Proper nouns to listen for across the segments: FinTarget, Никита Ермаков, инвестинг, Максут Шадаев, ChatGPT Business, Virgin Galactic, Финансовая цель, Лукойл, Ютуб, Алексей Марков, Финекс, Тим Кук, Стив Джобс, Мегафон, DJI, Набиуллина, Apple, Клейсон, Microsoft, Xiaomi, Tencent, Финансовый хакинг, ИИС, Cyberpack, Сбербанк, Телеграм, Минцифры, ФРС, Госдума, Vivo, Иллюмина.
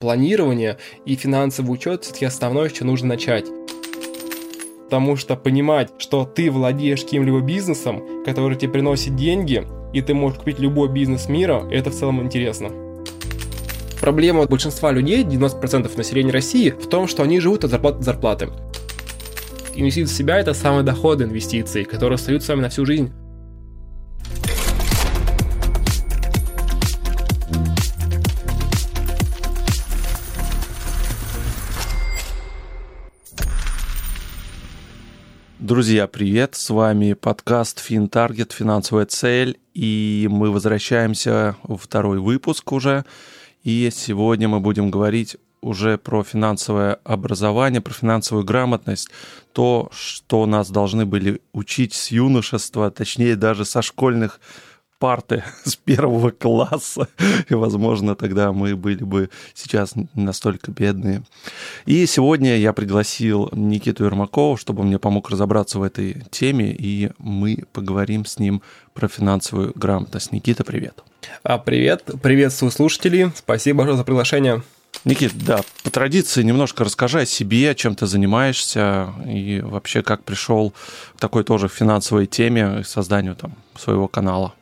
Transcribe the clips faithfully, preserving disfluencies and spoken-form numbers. планирование и финансовый учет – это основное, с чего нужно начать. Потому что понимать, что ты владеешь каким-либо бизнесом, который тебе приносит деньги, и ты можешь купить любой бизнес мира, это в целом интересно. Проблема большинства людей, девяносто процентов населения России, в том, что они живут от зарплаты до зарплаты. Инвестиции в себя – это самые доходные инвестиции, которые остаются с вами на всю жизнь. Друзья, привет! С вами подкаст FinTarget, финансовая цель, и мы возвращаемся во второй выпуск уже. И сегодня мы будем говорить уже про финансовое образование, про финансовую грамотность, то, что нас должны были учить с юношества, точнее даже со школьных парты с первого класса, и, возможно, тогда мы были бы сейчас не настолько бедные. И сегодня я пригласил Никиту Ермакова, чтобы мне помог разобраться в этой теме, и мы поговорим с ним про финансовую грамотность. Никита, привет. А, привет. Приветствую слушателей. Спасибо большое за приглашение. Никит, да, по традиции немножко расскажи о себе, чем ты занимаешься и вообще как пришел к такой тоже финансовой теме и созданию там своего канала.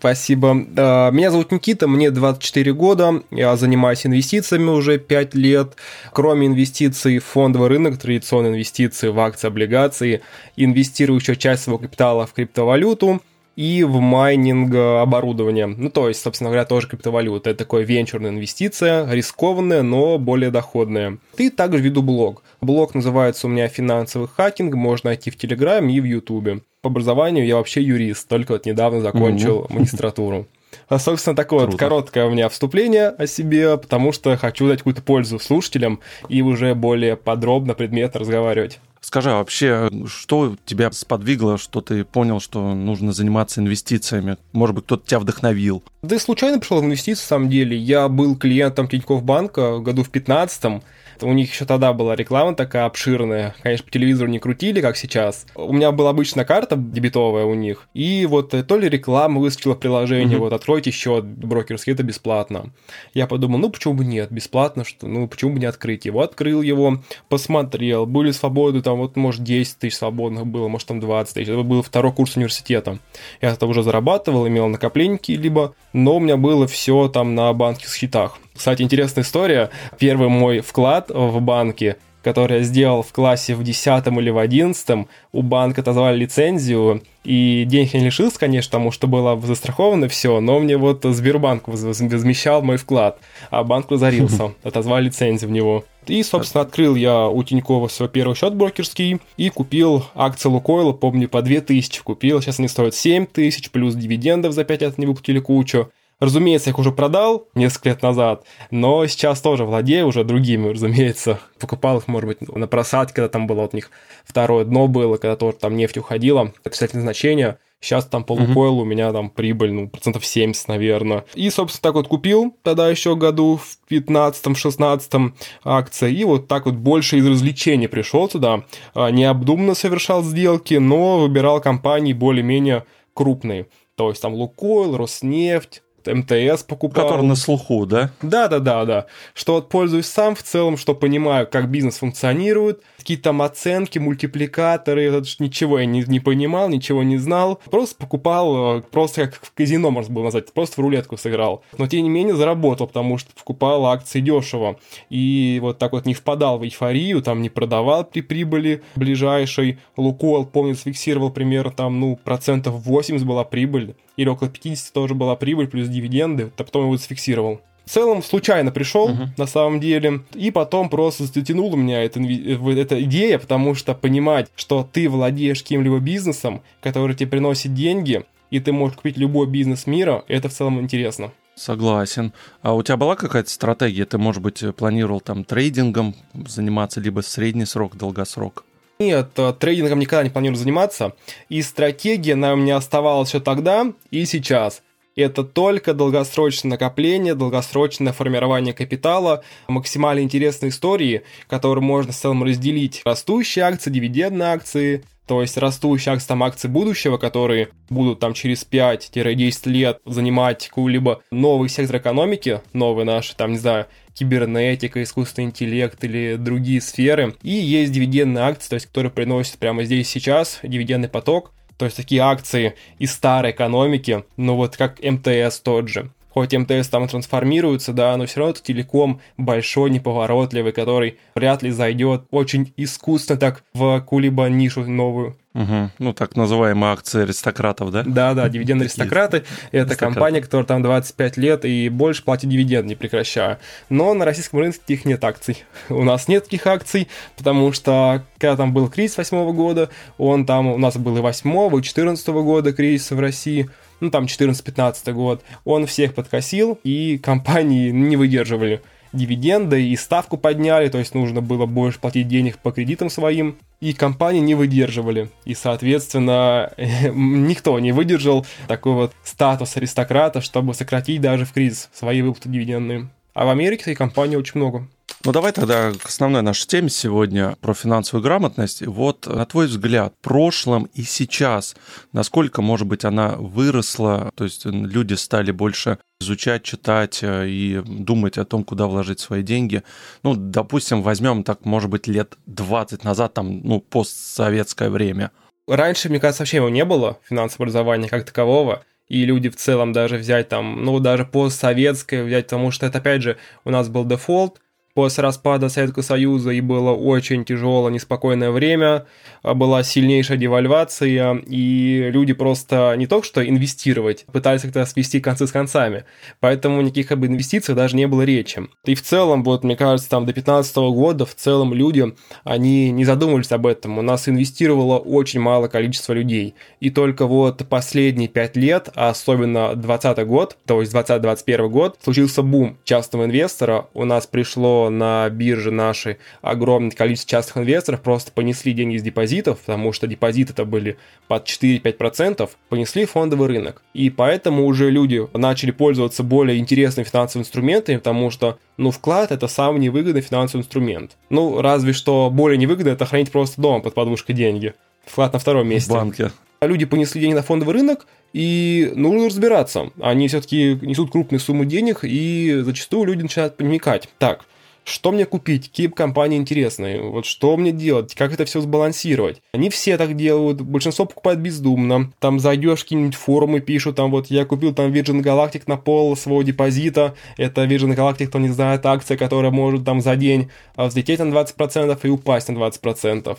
Спасибо. Меня зовут Никита, мне двадцать четыре года, я занимаюсь инвестициями уже пять лет. Кроме инвестиций в фондовый рынок, традиционные инвестиции в акции, облигации, инвестирую еще часть своего капитала в криптовалюту и в майнинг оборудование. Ну, то есть, собственно говоря, тоже криптовалюта. Это такая венчурная инвестиция, рискованная, но более доходная. И также веду блог. Блог называется у меня «Финансовый хакинг», можно найти в Телеграме и в Ютубе. По образованию я вообще юрист, только вот недавно закончил mm-hmm. магистратуру. А, собственно, такое Круто. Вот короткое у меня вступление о себе, потому что хочу дать какую-то пользу слушателям и уже более подробно, предметно разговаривать. Скажи, а вообще, что тебя сподвигло, что ты понял, что нужно заниматься инвестициями? Может быть, кто-то тебя вдохновил? Да и случайно пришел в инвестиции, на самом деле. Я был клиентом Тинькофф банка году в пятнадцатом. У них еще тогда была реклама такая обширная. Конечно, по телевизору не крутили, как сейчас. У меня была обычная карта дебетовая у них. И вот то ли реклама выскочила в приложении, mm-hmm. вот откройте счет брокерский, это бесплатно. Я подумал, ну почему бы нет, бесплатно, что, ну почему бы не открыть его. Открыл его, посмотрел, были свободы, там вот может десять тысяч свободных было, может там двадцать тысяч. Это был второй курс университета. Я это уже зарабатывал, имел накопленники либо, но у меня было все там на банковских счетах. Кстати, интересная история. Первый мой вклад в банке, который я сделал в классе в десятом или в одиннадцатом, у банка отозвали лицензию, и денег я не лишился, конечно, потому что было застраховано все, но мне вот Сбербанк возмещал мой вклад, а банк разорился, отозвали лицензию в него. И, собственно, открыл я у Тинькова свой первый счет брокерский и купил акции Лукойла, помню, по две тысячи купил, сейчас они стоят семь тысяч, плюс дивидендов за пять лет не выплатили кучу. Разумеется, я их уже продал несколько лет назад, но сейчас тоже владею уже другими, разумеется. Покупал их, может быть, на просадке, когда там было от них второе дно было, когда тоже там нефть уходила, отрицательное значение. Сейчас там по Лукойлу mm-hmm. у меня там прибыль, ну, процентов семьдесят, наверное. И, собственно, так вот купил тогда еще году в пятнадцатом-шестнадцатом акции. И вот так вот больше из развлечений пришел туда. Необдуманно совершал сделки, но выбирал компании более-менее крупные. То есть там Лукойл, Роснефть, эм тэ эс покупал. Который на слуху, да? Да-да-да-да. Что пользуюсь сам в целом, что понимаю, как бизнес функционирует, какие там оценки, мультипликаторы, это ничего я не, не понимал, ничего не знал. Просто покупал, просто как в казино, можно было назвать, просто в рулетку сыграл. Но, тем не менее, заработал, потому что покупал акции дешево. И вот так вот не впадал в эйфорию, там не продавал при прибыли ближайшей. Лукойл, помню, сфиксировал примерно там, ну, процентов восемьдесят была прибыль. Или около пятьдесят тоже была прибыль, плюс дивиденды, а потом его зафиксировал. В целом, случайно пришел, uh-huh. на самом деле, и потом просто затянула меня эта, эта идея, потому что понимать, что ты владеешь каким-либо бизнесом, который тебе приносит деньги, и ты можешь купить любой бизнес мира, это в целом интересно. Согласен. А у тебя была какая-то стратегия? Ты, может быть, планировал там трейдингом заниматься, либо средний срок, долгосрок? Нет, трейдингом никогда не планирую заниматься, и стратегия, она у меня оставалась еще тогда и сейчас. Это только долгосрочное накопление, долгосрочное формирование капитала, максимально интересные истории, которые можно в целом разделить. Растущие акции, дивидендные акции, то есть растущие акции, там акции будущего, которые будут там через пять-десять лет занимать какой-либо новый сектор экономики, новые наши, там, не знаю, кибернетика, искусственный интеллект или другие сферы. И есть дивидендные акции, то есть которые приносят прямо здесь сейчас дивидендный поток. То есть такие акции из старой экономики, ну вот как эм тэ эс тот же. Хоть эм тэ эс там и трансформируется, да, но все равно это телеком большой, неповоротливый, который вряд ли зайдет очень искусно так в какую-либо нишу новую. Угу. Ну, так называемые акции аристократов, да? Да-да, дивидендные аристократы. Это компания, которая там двадцать пять лет и больше платит дивиденды, не прекращая. Но на российском рынке их нет акций. У нас нет таких акций, потому что когда там был кризис две тысячи восьмого года, он там у нас был и восьмого, и четырнадцатого года кризис в России, ну там четырнадцатый-пятнадцатый год, он всех подкосил, и компании не выдерживали дивиденды, и ставку подняли, то есть нужно было больше платить денег по кредитам своим, и компании не выдерживали. И, соответственно, никто не выдержал такой вот статус аристократа, чтобы сократить даже в кризис свои выплаты дивидендные. А в Америке таких компаний очень много. Ну, давай тогда к основной нашей теме сегодня про финансовую грамотность. Вот, на твой взгляд, в прошлом и сейчас, насколько, может быть, она выросла, то есть люди стали больше изучать, читать и думать о том, куда вложить свои деньги. Ну, допустим, возьмем, так, может быть, лет двадцать назад, там, ну, постсоветское время. Раньше, мне кажется, вообще его не было, финансового образования как такового. И люди в целом даже взять там, ну, даже постсоветское взять, потому что это, опять же, у нас был дефолт. После распада Советского Союза и было очень тяжелое, неспокойное время, была сильнейшая девальвация, и люди просто не только что инвестировать, пытались как-то свести концы с концами, поэтому никаких об инвестициях даже не было речи. И в целом, вот мне кажется, там до пятнадцатого года в целом люди, они не задумывались об этом, у нас инвестировало очень мало количество людей, и только вот последние пять лет, а особенно двадцатый год, то есть двадцатый-двадцать первый год, случился бум частного инвестора, у нас пришло на бирже наши огромное количество частных инвесторов, просто понесли деньги из депозитов, потому что депозиты-то были под четыре-пять процентов, понесли фондовый рынок. И поэтому уже люди начали пользоваться более интересными финансовыми инструментами, потому что, ну, вклад — это самый невыгодный финансовый инструмент. Ну, разве что более невыгодно — это хранить просто дома под подушкой деньги. Вклад на втором месте. В банке. Люди понесли деньги на фондовый рынок, и нужно разбираться. Они все-таки несут крупные суммы денег, и зачастую люди начинают понимать. Так, что мне купить? Какие компании интересные? Вот что мне делать? Как это все сбалансировать? Не все так делают. Большинство покупают бездумно. Там зайдешь в какие-нибудь форумы, пишут, там вот я купил там Virgin Galactic на пол своего депозита. Это Virgin Galactic, кто не знает, акция, которая может там за день взлететь на двадцать процентов и упасть на двадцать процентов.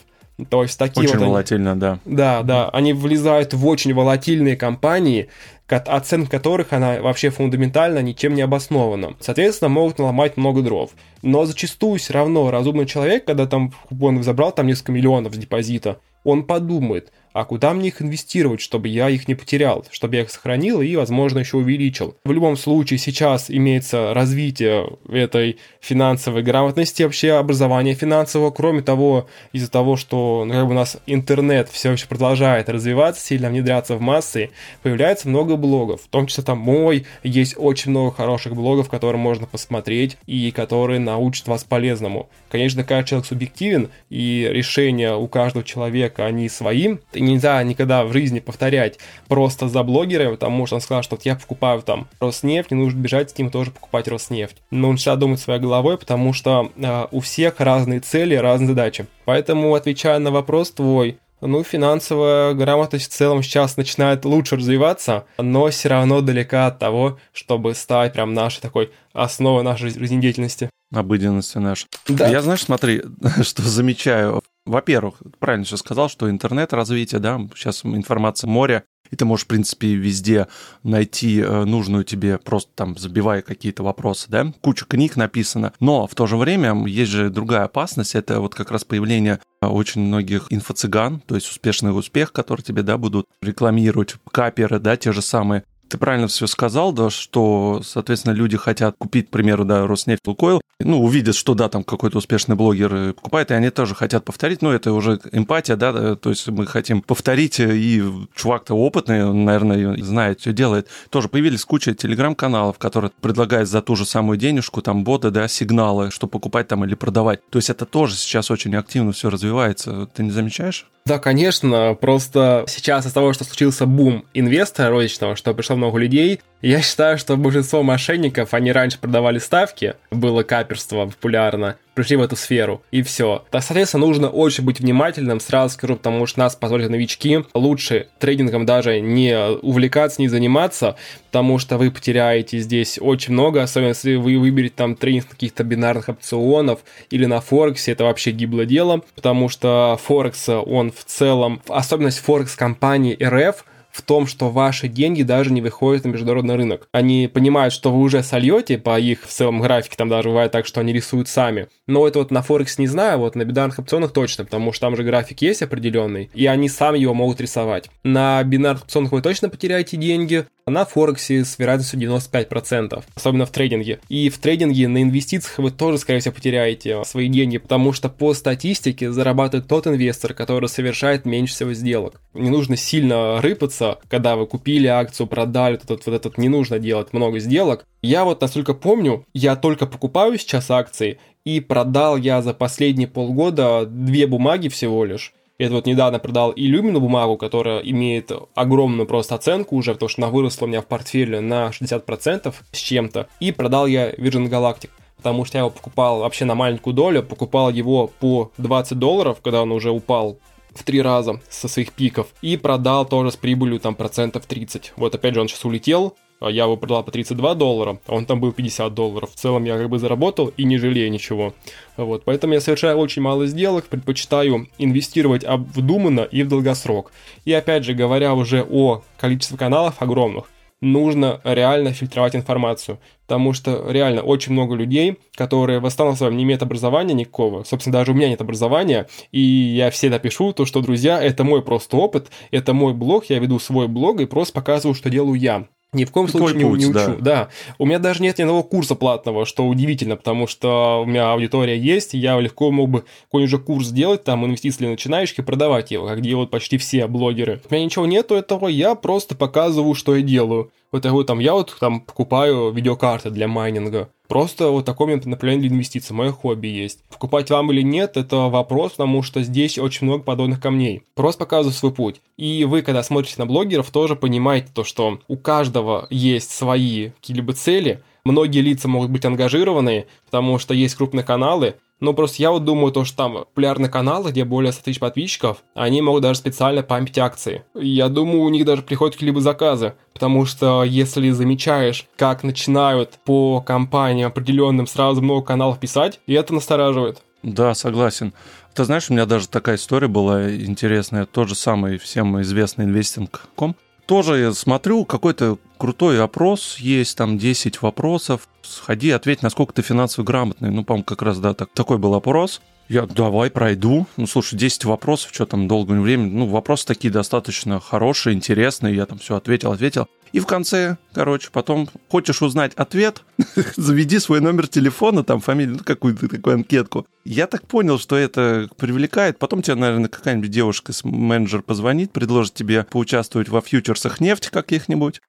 То есть такие очень вот волатильно, они, да. Да, да. Они влезают в очень волатильные компании, оценка которых она вообще фундаментально ничем не обоснована. Соответственно, могут наломать много дров. Но зачастую все равно разумный человек, когда там он забрал там несколько миллионов с депозита, он подумает, а куда мне их инвестировать, чтобы я их не потерял, чтобы я их сохранил и, возможно, еще увеличил. В любом случае, сейчас имеется развитие этой финансовой грамотности, вообще образования финансового. Кроме того, из-за того, что, ну, как бы у нас интернет все еще продолжает развиваться, сильно внедряться в массы, появляется много блогов, в том числе там мой, есть очень много хороших блогов, которые можно посмотреть и которые научат вас полезному. Конечно, каждый человек субъективен, и решения у каждого человека, они свои, нельзя никогда в жизни повторять просто за блогерами, потому что он сказал, что вот я покупаю там Роснефть, не нужно бежать с ним тоже покупать Роснефть. Но он всегда думает своей головой, потому что э, у всех разные цели, разные задачи. Поэтому, отвечая на вопрос твой, ну, финансовая грамотность в целом сейчас начинает лучше развиваться, но все равно далека от того, чтобы стать прям нашей такой основой нашей жизнедеятельности. Обыденности нашей. Да. Я, знаешь, смотри, что замечаю. Во-первых, правильно же сказал, что интернет-развитие, да, сейчас информация море, и ты можешь, в принципе, везде найти нужную тебе, просто там забивая какие-то вопросы, да, куча книг написано. Но в то же время есть же другая опасность, это вот как раз появление очень многих инфо-цыган, то есть успешный успех, который тебе, да, будут рекламировать, каперы, да, те же самые. Ты правильно все сказал, да, что, соответственно, люди хотят купить, к примеру, да, Роснефть, Лукойл, ну, увидят, что, да, там какой-то успешный блогер покупает, и они тоже хотят повторить, но ну, это уже эмпатия, да, то есть мы хотим повторить, и чувак-то опытный, он, наверное, знает, все делает. Тоже появились куча телеграм-каналов, которые предлагают за ту же самую денежку, там, боты, да, сигналы, что покупать там или продавать. То есть это тоже сейчас очень активно все развивается. Ты не замечаешь? Да, конечно, просто сейчас из-за того, что случился бум инвестора розничного, что пришло много людей, я считаю, что большинство мошенников, они раньше продавали ставки, было каперство популярно, пришли в эту сферу, и все. Так, соответственно, нужно очень быть внимательным, сразу скажу, потому что нас позволят новички, лучше трейдингом даже не увлекаться, не заниматься, потому что вы потеряете здесь очень много, особенно если вы выберете там трейдинг каких-то бинарных опционов или на Форексе, это вообще гиблое дело, потому что Форекс, он в целом, особенность Форекс-компании эр эф в том, что ваши деньги даже не выходят на международный рынок. Они понимают, что вы уже сольете по их в целом графике, там даже бывает так, что они рисуют сами. Но это вот на Форексе не знаю, вот на бинарных опционах точно, потому что там же график есть определенный, и они сами его могут рисовать. На бинарных опционах вы точно потеряете деньги, а на Форексе с вероятностью девяносто пять процентов, особенно в трейдинге. И в трейдинге на инвестициях вы тоже, скорее всего, потеряете свои деньги, потому что по статистике зарабатывает тот инвестор, который совершает меньше всего сделок. Не нужно сильно рыпаться, когда вы купили акцию, продали, вот этот, вот этот не нужно делать много сделок. Я вот, насколько помню, я только покупаю сейчас акции, и продал я за последние полгода две бумаги всего лишь. Это вот недавно продал Иллюмину бумагу, которая имеет огромную просто оценку уже, потому что она выросла у меня в портфеле на шестьдесят процентов с чем-то, и продал я Virgin Galactic, потому что я его покупал вообще на маленькую долю, покупал его по двадцать долларов, когда он уже упал в три раза со своих пиков, и продал тоже с прибылью там процентов тридцать. Вот опять же он сейчас улетел, я его продал по тридцать два доллара, а он там был пятьдесят долларов. В целом я как бы заработал и не жалею ничего. Вот, поэтому я совершаю очень мало сделок, предпочитаю инвестировать обдуманно и в долгосрок. И опять же, говоря уже о количестве каналов огромных, нужно реально фильтровать информацию, потому что реально очень много людей, которые в основном своем не имеют образования никакого, собственно, даже у меня нет образования, и я всегда пишу то, что, друзья, это мой просто опыт, это мой блог, я веду свой блог и просто показываю, что делаю я. Ни в коем Твой случае путь, не, не да. учу. Да. У меня даже нет ни одного курса платного, что удивительно, потому что у меня аудитория есть, и я легко мог бы какой-нибудь же курс сделать, там, инвестиции для начинающих, и продавать его, как делают почти все блогеры. У меня ничего нету этого, я просто показываю, что я делаю. Вот я говорю, там, я вот там покупаю видеокарты для майнинга. Просто вот такое направление для инвестиций, мое хобби есть. Покупать вам или нет, это вопрос, потому что здесь очень много подводных камней. Просто показываю свой путь. И вы, когда смотрите на блогеров, тоже понимаете то, что у каждого есть свои какие-либо цели. Многие лица могут быть ангажированы, потому что есть крупные каналы. Но просто я вот думаю, то, что там популярные каналы, где более ста тысяч подписчиков, они могут даже специально пампить акции. Я думаю, у них даже приходят какие-либо заказы, потому что если замечаешь, как начинают по компаниям определенным сразу много каналов писать, и это настораживает. Да, согласен. Ты знаешь, у меня даже такая история была интересная, тот же самый всем известный инвестинг точка ком. Тоже я смотрю, какой-то крутой опрос есть, там десять вопросов. Сходи, ответь, насколько ты финансово грамотный. Ну, по-моему, как раз, да, так, такой был опрос. Я давай пройду. Ну, слушай, десять вопросов, что там долгое время. Ну, вопросы такие достаточно хорошие, интересные. Я там все ответил, ответил. И в конце, короче, потом хочешь узнать ответ, заведи свой номер телефона, там фамилию, ну, какую-то такую анкетку. Я так понял, что это привлекает. Потом тебе, наверное, какая-нибудь девушка-менеджер позвонит, предложит тебе поучаствовать во фьючерсах нефти каких-нибудь.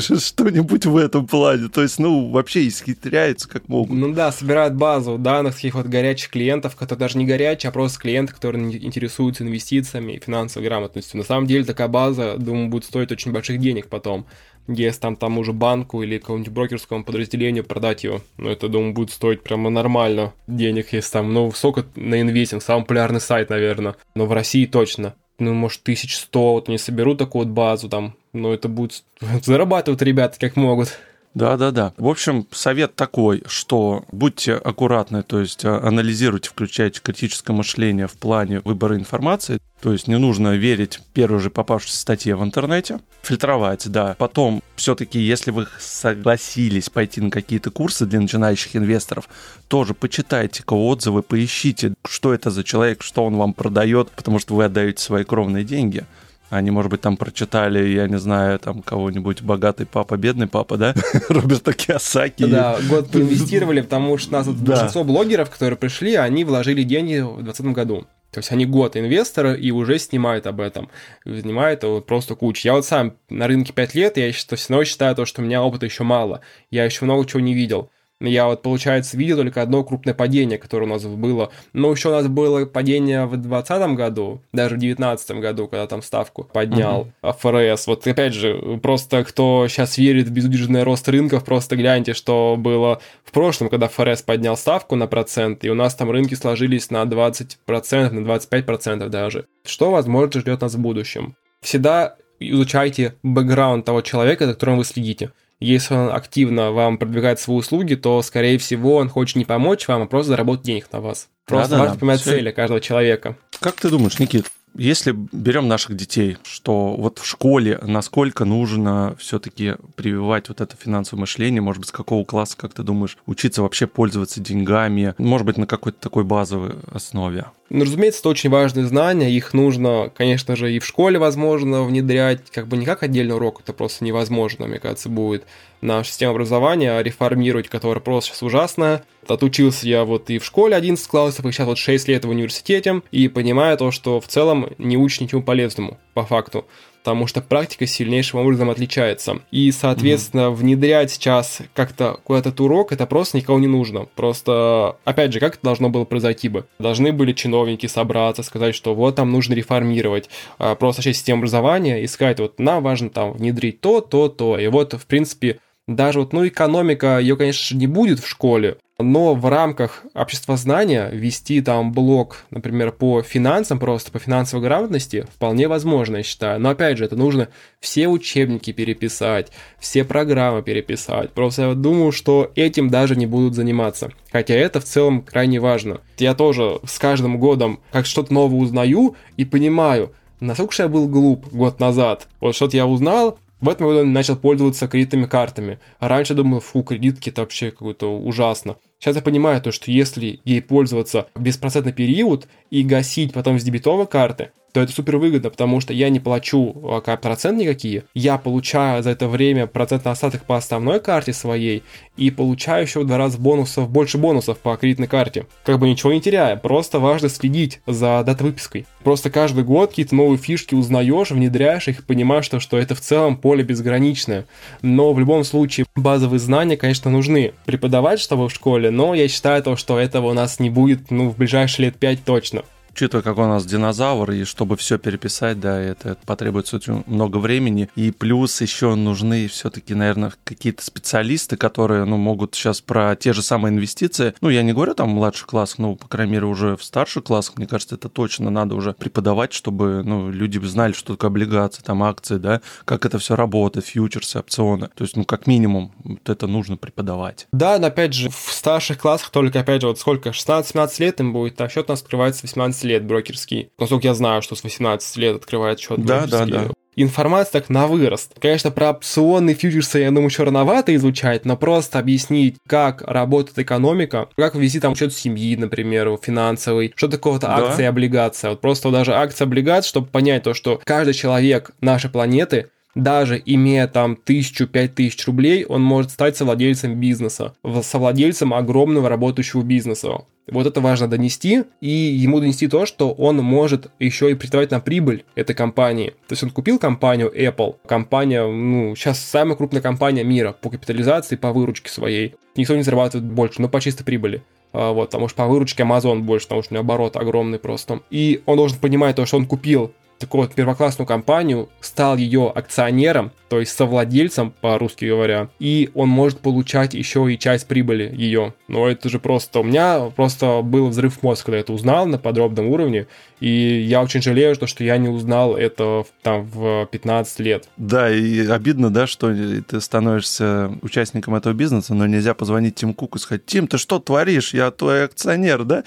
Что-нибудь в этом плане. То есть, ну, вообще исхитряются как могут. Ну да, собирают базу данных таких вот горячих клиентов, которые даже не горячие, а просто клиенты, которые интересуются инвестициями и финансовой грамотностью. На самом деле такая база, думаю, будет стоить очень больших денег потом. Если там тому же банку или какому-нибудь брокерскому подразделению продать его, ну, это, думаю, будет стоить прямо нормально денег, если там, ну, сколько на инвестинг, самый популярный сайт, наверное, но в России точно, ну, может, тысяча сто, вот не соберу такую вот базу там, но это будет, зарабатывают ребята как могут. Да-да-да. В общем, совет такой, что будьте аккуратны, то есть анализируйте, включайте критическое мышление в плане выбора информации, то есть не нужно верить первой же попавшейся статье в интернете, фильтровать, да. Потом, все-таки, если вы согласились пойти на какие-то курсы для начинающих инвесторов, тоже почитайте-ка отзывы, поищите, что это за человек, что он вам продает, потому что вы отдаете свои кровные деньги. Они, может быть, там прочитали, я не знаю, там кого-нибудь «Богатый папа, бедный папа», да? Роберта Киосаки. Да, год поинвестировали, потому что у нас большинство блогеров, которые пришли, они вложили деньги в двадцатом году. То есть они год инвестора и уже снимают об этом. Снимают вот просто кучу. Я вот сам на рынке пять лет, я все равно считаю, что у меня опыта еще мало. Я еще много чего не видел. Я вот, получается, видел только одно крупное падение, которое у нас было. Но еще у нас было падение в двадцатом году, даже в девятнадцатом году, когда там ставку поднял mm-hmm. ФРС. Вот опять же, просто кто сейчас верит в безудержный рост рынков, просто гляньте, что было в прошлом, когда ФРС поднял ставку на процент, и у нас там рынки сложились на двадцать процентов, на двадцать пять процентов даже. Что, возможно, ждет нас в будущем? Всегда изучайте бэкграунд того человека, за которым вы следите. Если он активно вам продвигает свои услуги, то, скорее всего, он хочет не помочь вам, а просто заработать денег на вас. Просто да, важно да, понимать цели каждого человека. Как ты думаешь, Никит, если берем наших детей, что вот в школе насколько нужно все-таки прививать вот это финансовое мышление, может быть, с какого класса, как ты думаешь, учиться вообще пользоваться деньгами, может быть, на какой-то такой базовой основе? Ну, разумеется, это очень важные знания, их нужно, конечно же, и в школе, возможно, внедрять, как бы не как отдельный урок, это просто невозможно, мне кажется, будет нашу систему образования реформировать, которая просто сейчас ужасная. Отучился я вот и в школе одиннадцать классов, и сейчас вот шесть лет в университете, и понимаю то, что в целом не учу ничему полезному, по факту. Потому что практика сильнейшим образом отличается. И, соответственно, mm-hmm. внедрять сейчас как-то куда-то этот урок, это просто никого не нужно. Просто, опять же, как это должно было произойти бы? Должны были чиновники собраться, сказать, что вот там нужно реформировать. Просто вообще систему образования, искать, вот нам важно там внедрить то, то, то. И вот, в принципе, даже вот, ну, экономика, ее, конечно, не будет в школе, но в рамках обществознания вести там блок, например, по финансам, просто по финансовой грамотности, вполне возможно, я считаю. Но, опять же, это нужно все учебники переписать, все программы переписать. Просто я думаю, что этим даже не будут заниматься. Хотя это в целом крайне важно. Я тоже с каждым годом как что-то новое узнаю и понимаю, насколько же я был глуп год назад. Вот что-то я узнал, в этом году начал пользоваться кредитными картами. Раньше думал, фу, кредитки это вообще какое-то ужасно. Сейчас я понимаю то, что если ей пользоваться в беспроцентный период и гасить потом с дебетовой карты, то это супер выгодно, потому что я не плачу процент никакие, я получаю за это время процентный остаток по основной карте своей и получаю еще в два раза бонусов, больше бонусов по кредитной карте. Как бы ничего не теряя, просто важно следить за датовыпиской. Просто каждый год какие-то новые фишки узнаешь, внедряешь их, понимаешь, что, что это в целом поле безграничное. Но в любом случае базовые знания, конечно, нужны. Преподавать с тобой в школе, но я считаю, то, что этого у нас не будет ну, в ближайшие лет пять точно. Учитывая, как у нас динозавр, и чтобы все переписать, да, это, это потребуется очень много времени. И плюс еще нужны все-таки, наверное, какие-то специалисты, которые, ну, могут сейчас про те же самые инвестиции. Ну, я не говорю там младший класс, но, по крайней мере, уже в старших классах, мне кажется, это точно надо уже преподавать, чтобы, ну, люди знали, что такое облигации, там, акции, да, как это все работает, фьючерсы, опционы. То есть, ну, как минимум, вот это нужно преподавать. Да, но, опять же, в старших классах только, опять же, вот сколько, шестнадцать-семнадцать лет им будет, а счет у нас открывается восемнадцать лет брокерский. Насколько я знаю, что с восемнадцати лет открывает счет да, брокерский. Да, да. Информация так на вырост. Конечно, про опционные фьючерсы, я думаю, еще рановато изучать, но просто объяснить, как работает экономика, как ввести там счет семьи, например, финансовый, что такое вот акция и облигация. Вот просто даже акция облигация, чтобы понять то, что каждый человек нашей планеты, даже имея там тысячу, пять тысяч рублей, он может стать совладельцем бизнеса, совладельцем огромного работающего бизнеса. Вот это важно донести, и ему донести то, что он может еще и претендовать на прибыль этой компании. То есть он купил компанию Apple, компания, ну, сейчас самая крупная компания мира по капитализации, по выручке своей. Никто не зарабатывает больше, но по чистой прибыли. Вот, потому что по выручке Amazon больше, потому что у него оборот огромный просто. И он должен понимать то, что он купил такую вот первоклассную компанию, стал ее акционером, то есть совладельцем, по-русски говоря, и он может получать еще и часть прибыли ее. Но это же просто... У меня просто был взрыв мозга, когда я это узнал на подробном уровне, и я очень жалею, что я не узнал это там в пятнадцать лет. Да, и обидно, да, что ты становишься участником этого бизнеса, но нельзя позвонить Тиму Куку и сказать: «Тим, ты что творишь? Я твой акционер, да?»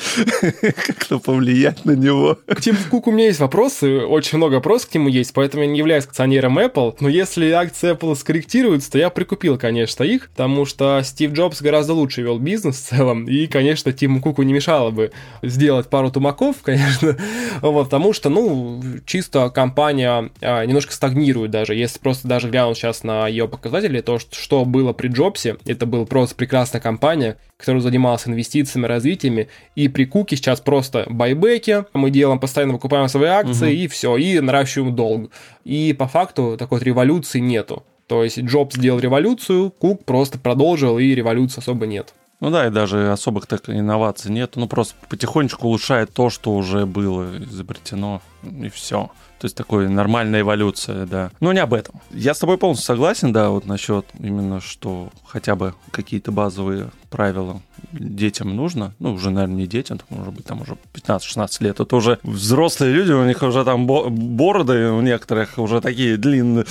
Как-то повлиять на него. К Тиму Куку у меня есть вопросы, очень Очень много вопросов к нему есть, поэтому я не являюсь акционером Apple, но если акции Apple скорректируются, то я прикупил, конечно, их, потому что Стив Джобс гораздо лучше вел бизнес в целом, и, конечно, Тиму Куку не мешало бы сделать пару тумаков, конечно, вот, потому что, ну, чисто компания а, немножко стагнирует даже, если просто даже глянуть сейчас на ее показатели, то, что было при Джобсе, это была просто прекрасная компания, которая занималась инвестициями, развитиями, и при Куке сейчас просто байбеки, мы делаем, постоянно выкупаем свои акции, угу. и все, и наращиваем долг. И по факту такой вот революции нету. То есть Джобс сделал революцию, Кук просто продолжил, и революции особо нет. Ну да, и даже особых так инноваций нет. Ну просто потихонечку улучшает то, что уже было изобретено, и все. То есть такая нормальная эволюция, да. Но не об этом. Я с тобой полностью согласен, да, вот насчет именно, что хотя бы какие-то базовые правила детям нужно. Ну, уже, наверное, не детям, так, может быть, там уже пятнадцать-шестнадцать лет. Это уже взрослые люди, у них уже там бороды, у некоторых уже такие длинные.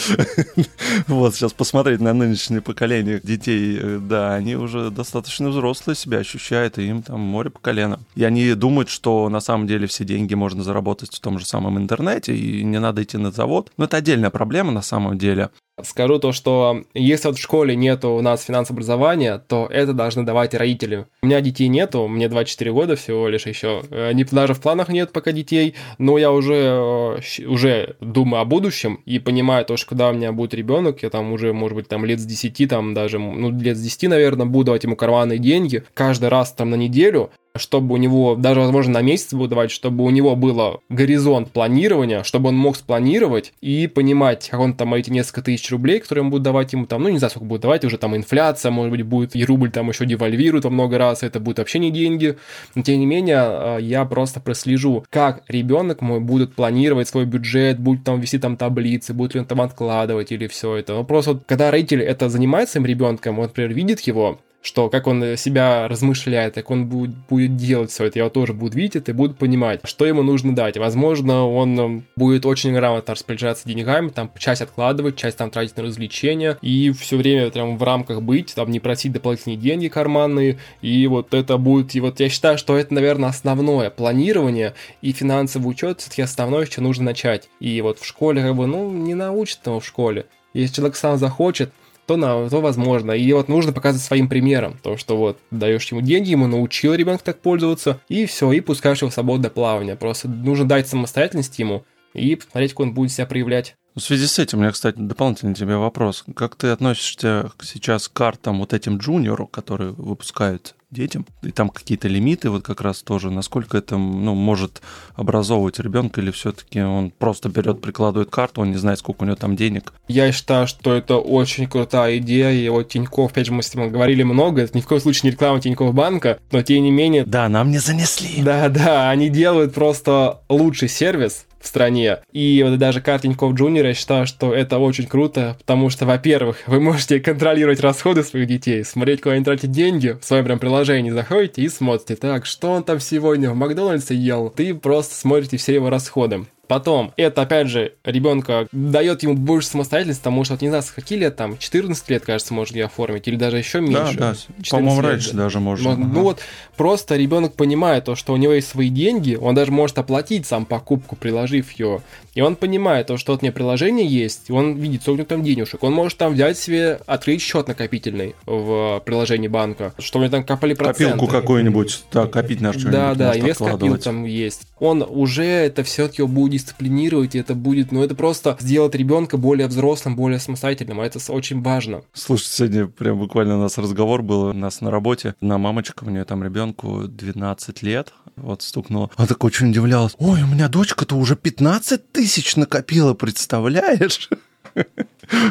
Вот сейчас посмотреть на нынешнее поколение детей, да, они уже достаточно взрослые себя ощущают, и им там море по колено. И они думают, что на самом деле все деньги можно заработать в том же самом интернете, и не надо идти на завод. Но это отдельная проблема на самом деле. Скажу то, что если вот в школе нету у нас финансового образования, то это должны давать родители. У меня детей нету, мне двадцать четыре года всего лишь еще. Даже в планах нет пока детей, но я уже, уже думаю о будущем и понимаю то, что когда у меня будет ребенок, я там уже, может быть, там лет с десяти, там даже, ну, лет с десяти, наверное, буду давать ему карманные деньги каждый раз там на неделю, чтобы у него, даже, возможно, на месяц буду давать, чтобы у него был горизонт планирования, чтобы он мог спланировать и понимать, как он там эти несколько тысяч рублей, которые ему будут давать, ему там, ну, не знаю, сколько будут давать, уже там инфляция, может быть, будет, и рубль там еще девальвирует во много раз, это будут вообще не деньги. Но, тем не менее, я просто прослежу, как ребенок мой будет планировать свой бюджет, будет там вести там таблицы, будет ли он там откладывать или все это. Ну, просто вот, когда родитель это занимается своим ребенком, он, например, видит его, что как он себя размышляет, как он будет, будет делать все это, его тоже будут видеть это и будут понимать, что ему нужно дать. Возможно, он будет очень грамотно распоряжаться деньгами, там часть откладывать, часть там тратить на развлечения, и все время прям в рамках быть, там не просить дополнительные деньги карманные, и вот это будет, и вот я считаю, что это, наверное, основное планирование и финансовый учет, все-таки основное, с чего нужно начать. И вот в школе, как бы, ну, не научат его в школе. Если человек сам захочет, то, на, то возможно. И вот нужно показывать своим примером. То, что вот даешь ему деньги, ему научил ребенка так пользоваться, и все, и пускаешь его в свободное плавание. Просто нужно дать самостоятельность ему и посмотреть, как он будет себя проявлять. В связи с этим у меня, кстати, дополнительный тебе вопрос. Как ты относишься сейчас к картам вот этим джуниору, которые выпускают детям? И там какие-то лимиты вот как раз тоже. Насколько это, ну, может образовывать ребенка, или все-таки он просто берет, прикладывает карту, он не знает, сколько у него там денег? Я считаю, что это очень крутая идея. И вот Тинькофф, опять же, мы с ним говорили много, это ни в коем случае не реклама Тинькофф банка, но тем не менее... Да, нам не занесли. Да-да, они делают просто лучший сервис в стране. И вот даже картиньков джуниор, я считаю, что это очень круто, потому что, во-первых, вы можете контролировать расходы своих детей, смотреть, куда они тратят деньги, в своем прям приложении заходите и смотрите, так, что он там сегодня в Макдональдсе ел, ты просто смотрите все его расходы. Потом, это, опять же, ребенка дает ему больше самостоятельности, потому что, вот, не знаю, с каких лет там, четырнадцать лет, кажется, можно ее оформить, или даже еще меньше. Да, да, по-моему, лет, раньше да. даже можно. Мож... Ага. Ну вот, просто ребенок понимает то, что у него есть свои деньги, он даже может оплатить сам покупку, приложив ее, и он понимает то, что вот у меня приложение есть, он видит, сколько у него там денежек, он может там взять себе, открыть счет накопительный в приложении банка, что у него там копали проценты. Копилку какую-нибудь, да, копить на что-нибудь. Да, да, инвесткопилка там есть. Он уже это все-таки будет дисциплинировать, и это будет, ну, это просто сделать ребенка более взрослым, более самостоятельным, а это очень важно. Слушай, сегодня прям буквально у нас разговор был, у нас на работе, одна мамочка, у нее там ребенку двенадцать лет, вот стукнула, она так очень удивлялась, ой, у меня дочка-то уже пятнадцать тысяч накопила, представляешь?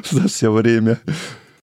За все время.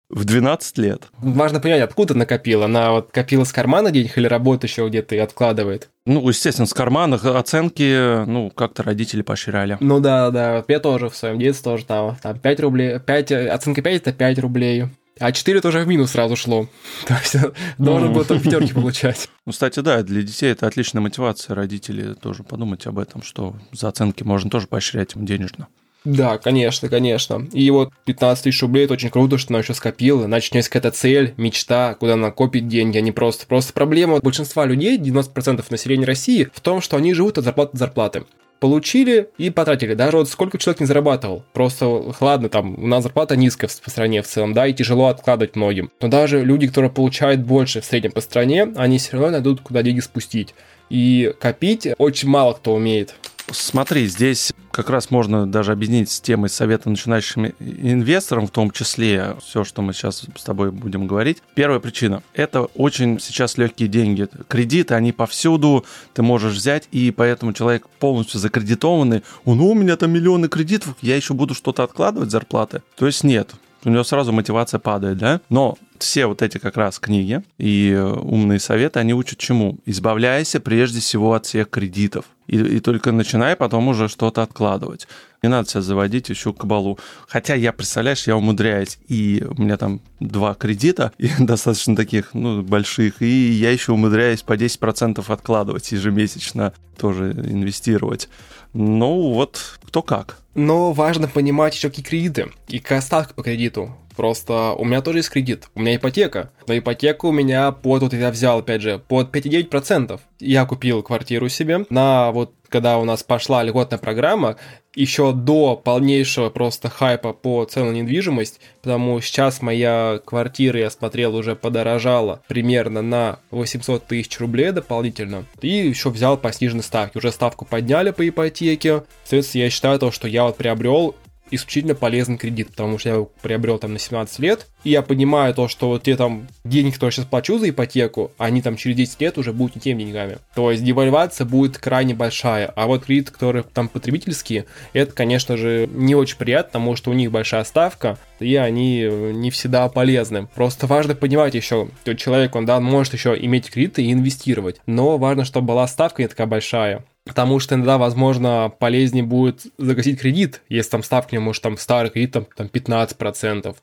В двенадцать лет. Важно понимать, откуда накопила. Она вот копила с кармана денег или работает еще где-то и откладывает? Ну, естественно, с кармана оценки, ну, как-то родители поощряли. Ну да, да. Я тоже в своем детстве тоже там, там пять рублей. пять, оценка пять – это пять рублей. А четыре тоже в минус сразу шло. То есть должен был там пятерки получать. Ну, кстати, да, для детей это отличная мотивация. Родители тоже подумать об этом, что за оценки можно тоже поощрять им денежно. Да, конечно, конечно. И вот пятнадцать тысяч рублей, это очень круто, что она еще скопила. Значит, у нее есть какая-то цель, мечта, куда она копит деньги, а не просто. Просто проблема большинства людей, девяносто процентов населения России, в том, что они живут от зарплаты до зарплаты. Получили и потратили. Даже вот сколько человек не зарабатывал. Просто, ладно, там, у нас зарплата низкая по стране в целом, да, и тяжело откладывать многим. Но даже люди, которые получают больше в среднем по стране, они все равно найдут, куда деньги спустить. И копить очень мало кто умеет. Смотри, здесь как раз можно даже объединить с темой совета начинающим инвесторам, в том числе все, что мы сейчас с тобой будем говорить. Первая причина – это очень сейчас легкие деньги. Кредиты, они повсюду, ты можешь взять, и поэтому человек полностью закредитованный. Ну, у меня там миллионы кредитов, я еще буду что-то откладывать, зарплаты. То есть нет. У него сразу мотивация падает, да? Но все вот эти как раз книги и умные советы, они учат чему? Избавляйся прежде всего от всех кредитов. И, и только начинай потом уже что-то откладывать. Не надо себя заводить еще кабалу. Хотя я, представляешь, я умудряюсь. И у меня там два кредита, и достаточно таких, ну, больших. И я еще умудряюсь по десять процентов откладывать ежемесячно, тоже инвестировать. Ну, вот кто как. Но важно понимать еще какие кредиты и какая ставка по кредиту. Просто у меня тоже есть кредит, у меня ипотека. Но ипотеку у меня под, вот я взял, опять же, под пять целых девять десятых процента. Я купил квартиру себе на вот, когда у нас пошла льготная программа, еще до полнейшего просто хайпа по ценам на недвижимость, потому что сейчас моя квартира, я смотрел, уже подорожала примерно на восемьсот тысяч рублей дополнительно, и еще взял по сниженной ставке, уже ставку подняли по ипотеке, соответственно, я считаю то, что я вот приобрел исключительно полезный кредит, потому что я его приобрел там на семнадцать лет, и я понимаю то, что вот те там деньги, которые я сейчас плачу за ипотеку, они там через десять лет уже будут не теми деньгами. То есть девальвация будет крайне большая, а вот кредиты, которые там потребительские, это, конечно же, не очень приятно, потому что у них большая ставка, и они не всегда полезны. Просто важно понимать еще, что человек, он, да, может еще иметь кредиты и инвестировать, но важно, чтобы была ставка не такая большая. Потому что иногда, возможно, полезнее будет загасить кредит, если там ставка, может, там старый кредит, там, там пятнадцать процентов.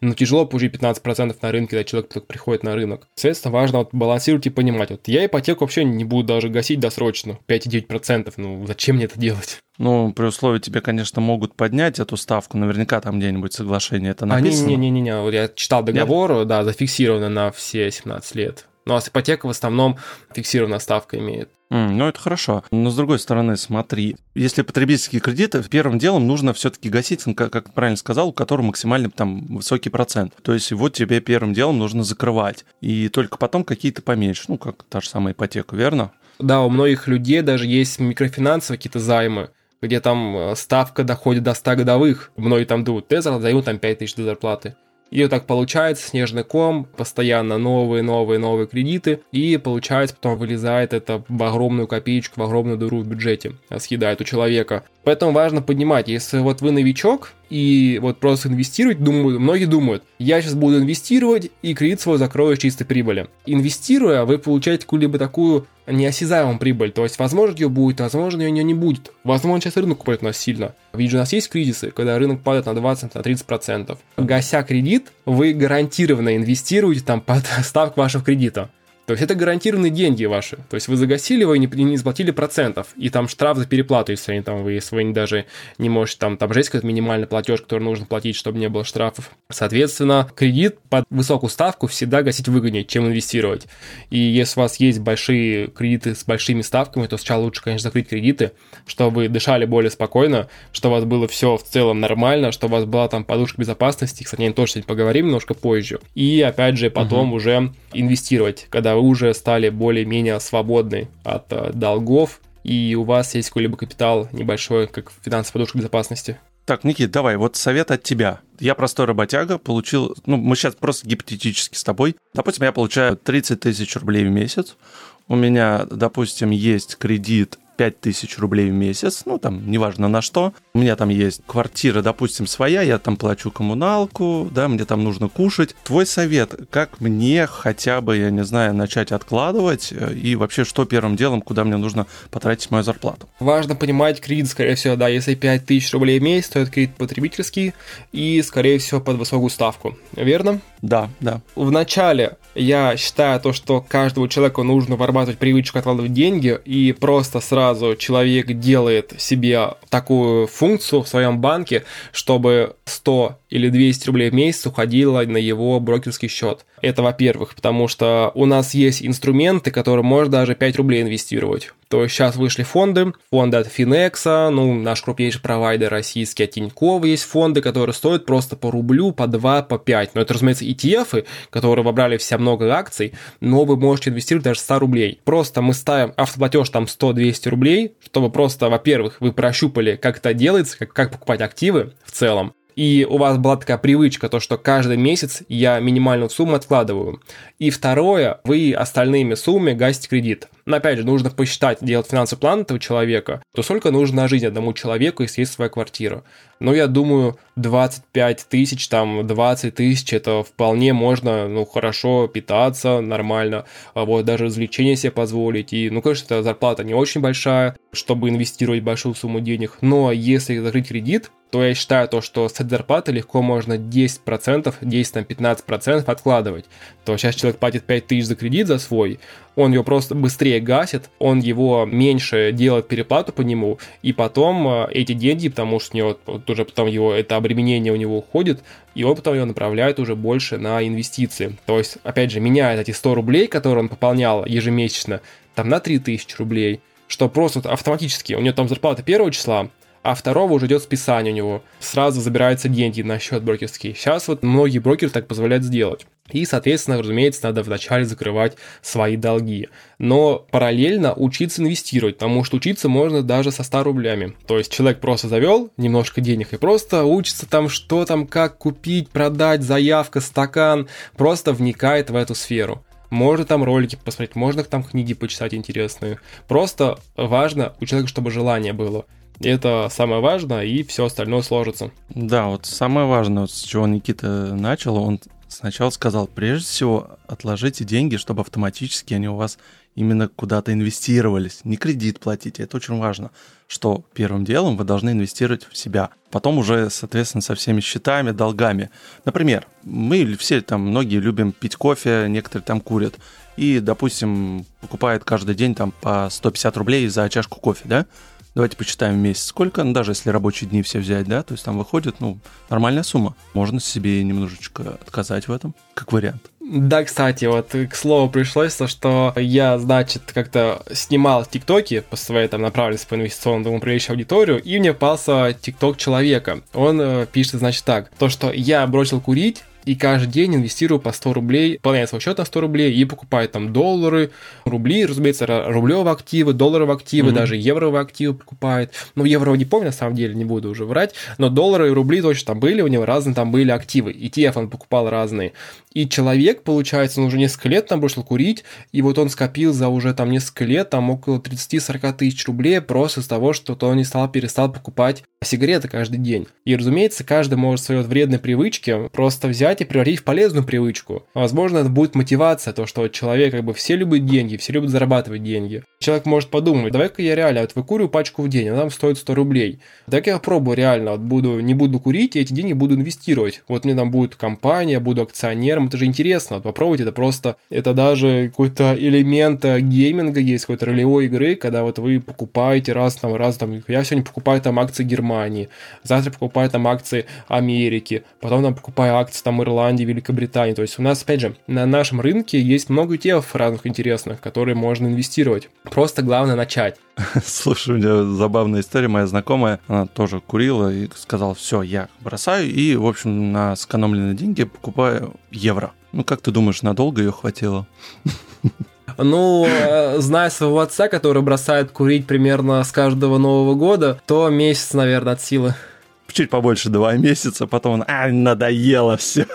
Но тяжело получить пятнадцать процентов на рынке, когда человек только приходит на рынок. Соответственно, важно вот балансировать и понимать. Вот я ипотеку вообще не буду даже гасить досрочно, пять целых девять десятых процента. Ну, зачем мне это делать? Ну, при условии тебе, конечно, могут поднять эту ставку. Наверняка там где-нибудь соглашение это написано. А, не-не-не, вот я читал договор, Нет? да, зафиксировано на все семнадцать лет. Ну, а ипотека в основном фиксированная ставка имеет. Mm, ну, это хорошо. Но, с другой стороны, смотри, если потребительские кредиты, первым делом нужно все-таки гасить, как, как правильно сказал, у которого максимально там высокий процент. То есть его тебе первым делом нужно закрывать. И только потом какие-то поменьше. Ну, как та же самая ипотека, верно? Да, у многих людей даже есть микрофинансовые какие-то займы, где там ставка доходит до ста годовых. Многие там думают, я даю там пять тысяч до зарплаты. И вот так получается, снежный ком, постоянно новые, новые, новые кредиты, и получается, потом вылезает это в огромную копеечку, в огромную дыру в бюджете, съедает у человека. Поэтому важно понимать, если вот вы новичок, и вот просто инвестировать, думаю, многие думают, я сейчас буду инвестировать, и кредит свой закрою с чистой прибыли. Инвестируя, вы получаете какую-либо такую неосязаемую прибыль, то есть, возможно, ее будет, возможно, ее не будет. Возможно, сейчас рынок упадет у нас сильно. Ведь у нас есть кризисы, когда рынок падает на двадцать-тридцать процентов. Гася кредит, вы гарантированно инвестируете там под ставку вашего кредита. То есть это гарантированные деньги ваши. То есть вы загасили его и не, не заплатили процентов. И там штраф за переплату, если они там вы, если вы даже не можете, там, там же есть какой-то минимальный платеж, который нужно платить, чтобы не было штрафов. Соответственно, кредит под высокую ставку всегда гасить выгоднее, чем инвестировать. И если у вас есть большие кредиты с большими ставками, то сначала лучше, конечно, закрыть кредиты, чтобы вы дышали более спокойно, чтобы у вас было все в целом нормально, чтобы у вас была там подушка безопасности. Кстати, о ней тоже поговорим немножко позже. И опять же потом угу. уже инвестировать, когда вы Вы уже стали более-менее свободны от э, долгов, и у вас есть какой-либо капитал небольшой, как финансовая подушка безопасности. Так, Никит, давай, вот совет от тебя. Я простой работяга, получил, ну, мы сейчас просто гипотетически с тобой. Допустим, я получаю тридцать тысяч рублей в месяц, у меня, допустим, есть кредит пять тысяч рублей в месяц, ну, там, неважно на что. У меня там есть квартира, допустим, своя, я там плачу коммуналку, да, мне там нужно кушать. Твой совет, как мне хотя бы, я не знаю, начать откладывать и вообще, что первым делом, куда мне нужно потратить мою зарплату? Важно понимать кредит, скорее всего, да, если пять тысяч рублей в месяц, то это кредит потребительский и, скорее всего, под высокую ставку, верно? Да, да. Вначале я считаю то, что каждому человеку нужно вырабатывать привычку откладывать деньги, и просто сразу человек делает себе такую функцию в своем банке, чтобы сто или двести рублей в месяц уходило на его брокерский счет. Это, во-первых, потому что у нас есть инструменты, которые можно даже пять рублей инвестировать. То есть сейчас вышли фонды, фонды от Финекса, ну, наш крупнейший провайдер российский, от Тинькофф, есть фонды, которые стоят просто по рублю, по два, по пять. Но это, разумеется, и ти эф, которые вобрали вся много акций, но вы можете инвестировать даже сто рублей. Просто мы ставим автоплатеж там сто-двести рублей, чтобы просто, во-первых, вы прощупали, как это делается, как, как покупать активы в целом. и у вас была такая привычка, то, что каждый месяц я минимальную сумму откладываю. И второе, вы остальными суммами гасите кредит. Но опять же, нужно посчитать, делать финансовый план этого человека, то сколько нужно на жизнь одному человеку, если есть своя квартира. Но я думаю, двадцать пять тысяч, там, двадцать тысяч, это вполне можно, ну, хорошо питаться, нормально, вот, даже развлечения себе позволить. И, ну, конечно, эта зарплата не очень большая, чтобы инвестировать большую сумму денег, но если закрыть кредит, то я считаю то, что с этой зарплаты легко можно десять процентов, десять-пятнадцать процентов откладывать. То сейчас человек платит пять тысяч за кредит за свой, он его просто быстрее гасит, он его меньше делает переплату по нему, и потом эти деньги, потому что у него вот уже потом его, это обременение у него уходит, и он потом его направляет уже больше на инвестиции. То есть, опять же, меняет эти сто рублей, которые он пополнял ежемесячно, там на три тысячи рублей, что просто автоматически, у него там зарплата первого числа, а второго уже идет списание у него. Сразу забираются деньги на счет брокерский. Сейчас вот многие брокеры так позволяют сделать. И, соответственно, разумеется, надо вначале закрывать свои долги. Но параллельно учиться инвестировать, потому что учиться можно даже со ста рублями. То есть человек просто завел немножко денег и просто учится там, что там, как купить, продать, заявка, стакан. Просто вникает в эту сферу. Можно там ролики посмотреть, можно там книги почитать интересные. Просто важно у человека, чтобы желание было. Это самое важное, и все остальное сложится. Да, вот самое важное, вот с чего Никита начал, он сначала сказал, прежде всего, отложите деньги, чтобы автоматически они у вас именно куда-то инвестировались. Не кредит платите, это очень важно, что первым делом вы должны инвестировать в себя. Потом уже, соответственно, со всеми счетами, долгами. Например, мы все там, многие любим пить кофе, некоторые там курят. И, допустим, покупают каждый день там по сто пятьдесят рублей за чашку кофе, да? Давайте посчитаем в месяц сколько, ну, даже если рабочие дни все взять, да, то есть там выходит, ну, нормальная сумма. Можно себе немножечко отказать в этом, как вариант. Да, кстати, вот к слову пришлось то, что я, значит, как-то снимал ТикТоки по своей там направленности по инвестиционному привлечь аудиторию, и мне попался ТикТок человека. Он пишет, значит, так, то, что я бросил курить и каждый день инвестирую по сто рублей, пополняю свой счет на сто рублей и покупаю там доллары, рубли, разумеется, рублевые активы, долларовые активы, mm-hmm. даже евровые активы покупает. Ну, евро не помню, на самом деле, не буду уже врать, но доллары и рубли точно там были, у него разные там были активы, и ти эф он покупал разные. И человек, получается, он уже несколько лет там бросил курить, и вот он скопил за уже там несколько лет, там около тридцать-сорок тысяч рублей просто из того, что он не стал, перестал покупать сигареты каждый день. И, разумеется, каждый может свои вредные привычки просто взять и превратить в полезную привычку. Возможно, это будет мотивация, то, что человек, как бы, все любят деньги, все любят зарабатывать деньги. Человек может подумать, давай-ка я реально вот выкурю пачку в день, она там стоит сто рублей. Так я пробую реально, вот буду, не буду курить, и эти деньги буду инвестировать. Вот мне там будет компания, буду акционером, это же интересно, вот попробовать это просто, это даже какой-то элемент гейминга есть, какой-то ролевой игры, когда вот вы покупаете раз там, раз там, я сегодня покупаю там акции Германии, завтра покупаю там акции Америки, потом там покупаю акции там Ирландии, Великобритании, то есть у нас, опять же, на нашем рынке есть много тем разных интересных, которые можно инвестировать, просто главное начать. Слушай, у меня забавная история, моя знакомая, она тоже курила и сказала, все, я бросаю и, в общем, на сэкономленные деньги покупаю евро. Ну, как ты думаешь, надолго ее хватило? Ну, зная своего отца, который бросает курить примерно с каждого Нового года, то месяц, наверное, от силы. Чуть побольше два месяца, потом он, а, надоело все.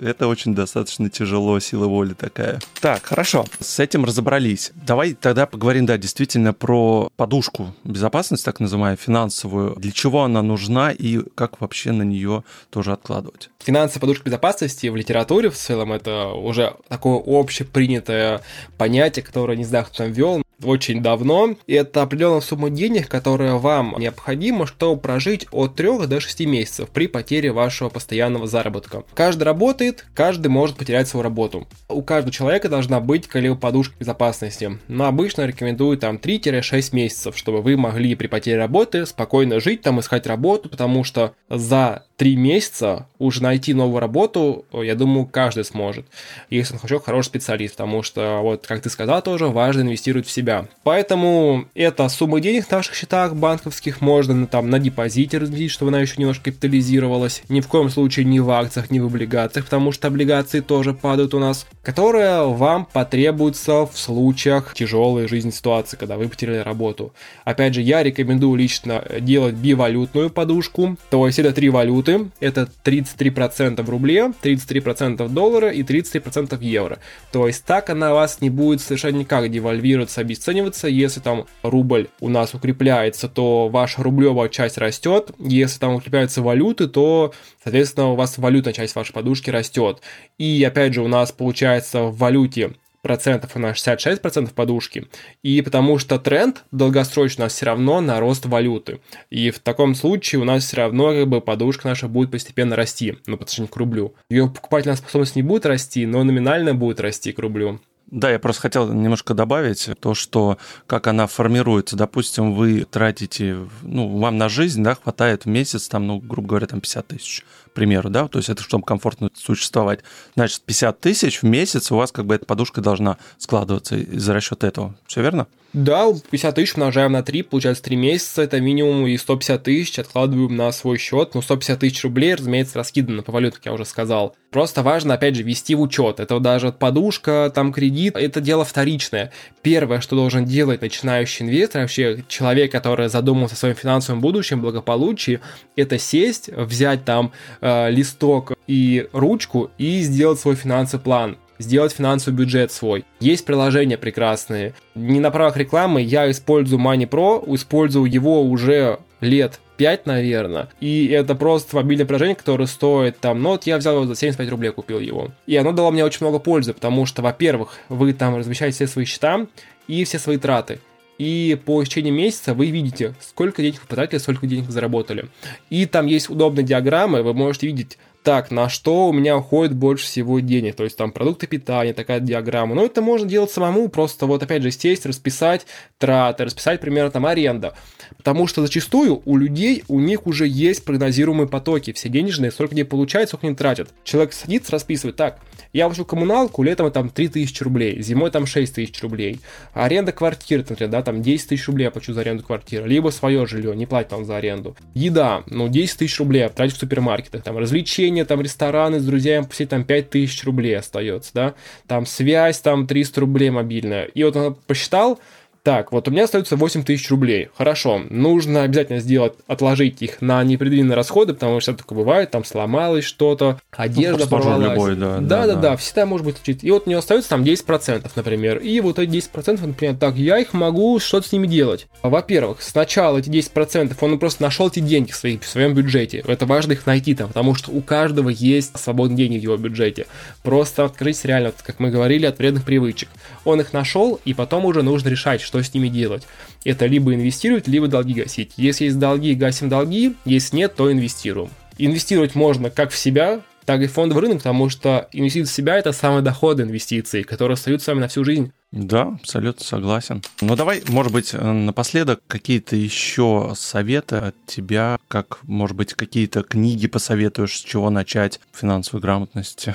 Это очень достаточно тяжело, сила воли такая. Так, хорошо, с этим разобрались. Давай тогда поговорим, да, действительно про подушку безопасности, так называемую, финансовую. Для чего она нужна и как вообще на нее тоже откладывать? Финансовая подушка безопасности в литературе в целом это уже такое общепринятое понятие, которое, не знаю, кто там ввел, очень давно. Это определенная сумма денег, которая вам необходима, чтобы прожить от трёх до шести месяцев при потере вашего постоянного заработка. Каждый работает, каждый может потерять свою работу. У каждого человека должна быть какая-либо подушка безопасности. Но обычно рекомендую там три-шесть месяцев, чтобы вы могли при потере работы спокойно жить, там искать работу, потому что за три месяца уже найти новую работу, я думаю, каждый сможет, если он хочет хороший специалист, потому что, вот, как ты сказал, тоже важно инвестировать в себя. Поэтому эта сумма денег в наших счетах банковских можно там на депозите разместить, чтобы она еще немножко капитализировалась. Ни в коем случае ни в акциях, ни в облигациях, потому что облигации тоже падают у нас, которые вам потребуются в случаях тяжелой жизненной ситуации, когда вы потеряли работу. Опять же, я рекомендую лично делать бивалютную подушку, то есть это три валюты, валюты, это тридцать три процента в рубле, тридцать три процента доллара и тридцать три процента евро. То есть так она у вас не будет совершенно никак девальвироваться, обесцениваться. Если там рубль у нас укрепляется, то ваша рублевая часть растет. Если там укрепляются валюты, то, соответственно, у вас валютная часть вашей подушки растет. И опять же у нас получается в валюте процентов у нас шестьдесят шесть процентов подушки, и потому что тренд долгосрочно у нас все равно на рост валюты, и в таком случае у нас все равно как бы подушка наша будет постепенно расти, ну, по отношению к рублю. Ее покупательная способность не будет расти, но номинально будет расти к рублю. Да, я просто хотел немножко добавить то, что как она формируется. Допустим, вы тратите, ну, вам на жизнь, да, хватает в месяц, там, ну, грубо говоря, там пятьдесят тысяч, к примеру, да, то есть это чтобы комфортно существовать. Значит, пятьдесят тысяч в месяц у вас как бы эта подушка должна складываться из-за расчета этого. Все верно? Да, пятьдесят тысяч умножаем на три, получается три месяца, это минимум, и сто пятьдесят тысяч откладываем на свой счет. Ну, сто пятьдесят тысяч рублей, разумеется, раскидано по валютам, как я уже сказал. Просто важно, опять же, вести в учет. Это даже подушка, там кредит, это дело вторичное. Первое, что должен делать начинающий инвестор, вообще человек, который задумался о своем финансовом будущем, благополучии, это сесть, взять там э, листок и ручку и сделать свой финансовый план. Сделать финансовый бюджет свой. Есть приложения прекрасные. Не на правах рекламы, я использую Мани Про, использую его уже лет пять, наверное. И это просто мобильное приложение, которое стоит там... Ну, вот я взял его за семьдесят пять рублей, купил его. И оно дало мне очень много пользы, потому что, во-первых, вы там размещаете все свои счета и все свои траты. И по истечении месяца вы видите, сколько денег вы потратили, сколько денег вы заработали. И там есть удобные диаграммы, вы можете видеть... Так, на что у меня уходит больше всего денег, то есть там продукты питания, такая диаграмма, но это можно делать самому, просто вот опять же сесть, расписать траты, расписать, примерно, там аренда, потому что зачастую у людей, у них уже есть прогнозируемые потоки, все денежные, сколько они получают, сколько они тратят. Человек садится, расписывает, так, я плачу коммуналку, летом там три тысячи рублей, зимой там шесть тысяч рублей, аренда квартиры, например, да, там десять тысяч рублей я плачу за аренду квартиры, либо свое жилье, не платит он за аренду, еда, ну десять тысяч рублей я трачу в супермаркетах, там развлечения, там рестораны с друзьями посетить, там пять тысяч рублей остается, да, там связь, там триста рублей мобильная, и вот он посчитал, так, вот у меня остается восемь тысяч рублей, хорошо, нужно обязательно сделать, отложить их на непредвиденные расходы, потому что такое бывает, там сломалось что-то, одежда ну, порвалась, любой, да, да, да, да, да, всегда может быть лечить, и вот у него остается там десять процентов, например, и вот эти десять процентов, например, так, я их могу что-то с ними делать. Во-первых, сначала эти десять процентов, он просто нашел эти деньги в, своих, в своем бюджете, это важно их найти там, потому что у каждого есть свободные деньги в его бюджете, просто открыть реально, как мы говорили, от вредных привычек, он их нашел, и потом уже нужно решать, что с ними делать. Это либо инвестировать, либо долги гасить. Если есть долги, гасим долги, если нет, то инвестируем. Инвестировать можно как в себя, так и в фондовый рынок, потому что инвестиции в себя – это самые доходы инвестиций, которые остаются с вами на всю жизнь. Да, абсолютно согласен. Ну, давай, может быть, напоследок какие-то еще советы от тебя, как, может быть, какие-то книги посоветуешь, с чего начать в финансовой грамотности?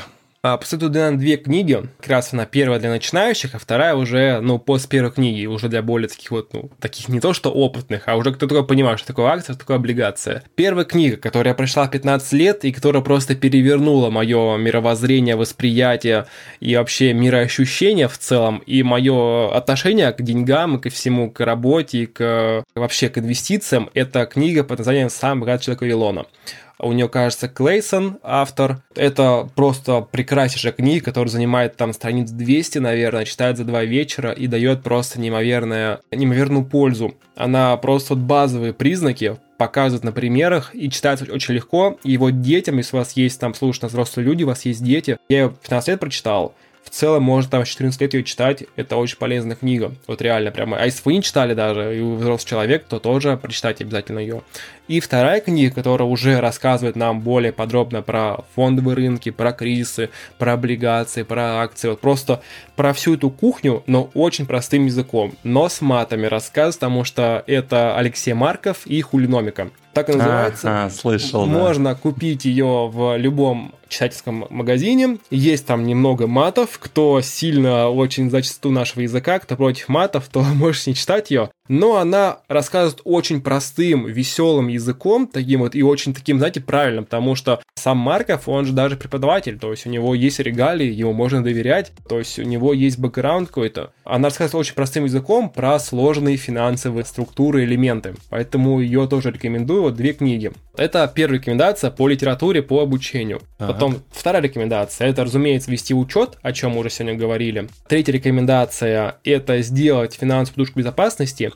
Посоветую, наверное, две книги, как раз она первая для начинающих, а вторая уже, ну, после первой книги, уже для более таких вот, ну, таких не то что опытных, а уже кто такой понимает, что такое акция, что такое облигация. Первая книга, которую я прочитал в пятнадцать лет и которая просто перевернула мое мировоззрение, восприятие и вообще мироощущение в целом, и мое отношение к деньгам, ко всему, к работе, к вообще к инвестициям, это книга под названием «Сам богатый человек Вавилона». У нее, кажется, Клейсон, автор. Это просто прекраснейшая книга, которая занимает там страниц двести, наверное, читает за два вечера и дает просто неимоверную, неимоверную пользу. Она просто базовые признаки показывает на примерах и читается очень легко. И вот детям, если у вас есть там, слушают взрослые люди, у вас есть дети, я ее в пятнадцать лет прочитал. В целом, можно там с четырнадцать лет ее читать, это очень полезная книга, вот реально прямо. А если вы не читали даже, и вы взрослый человек, то тоже прочитайте обязательно ее. И вторая книга, которая уже рассказывает нам более подробно про фондовые рынки, про кризисы, про облигации, про акции, вот просто про всю эту кухню, но очень простым языком, но с матами рассказывает, потому что это Алексей Марков и «Хулиномика». Так и называется. А, а, слышал, можно да. купить ее в любом читательском магазине. Есть там немного матов. Кто сильно очень за чистоту нашего языка, кто против матов, то можешь не читать ее. Но она рассказывает очень простым, веселым языком, таким вот, и очень таким, знаете, правильным, потому что сам Марков, он же даже преподаватель, то есть у него есть регалии, ему можно доверять, то есть у него есть бэкграунд какой-то. Она рассказывает очень простым языком про сложные финансовые структуры, элементы, поэтому ее тоже рекомендую, вот две книги. Это первая рекомендация по литературе, по обучению. Ага. Потом вторая рекомендация – это, разумеется, вести учет, о чем мы уже сегодня говорили. Третья рекомендация – это сделать финансовую подушку безопасности.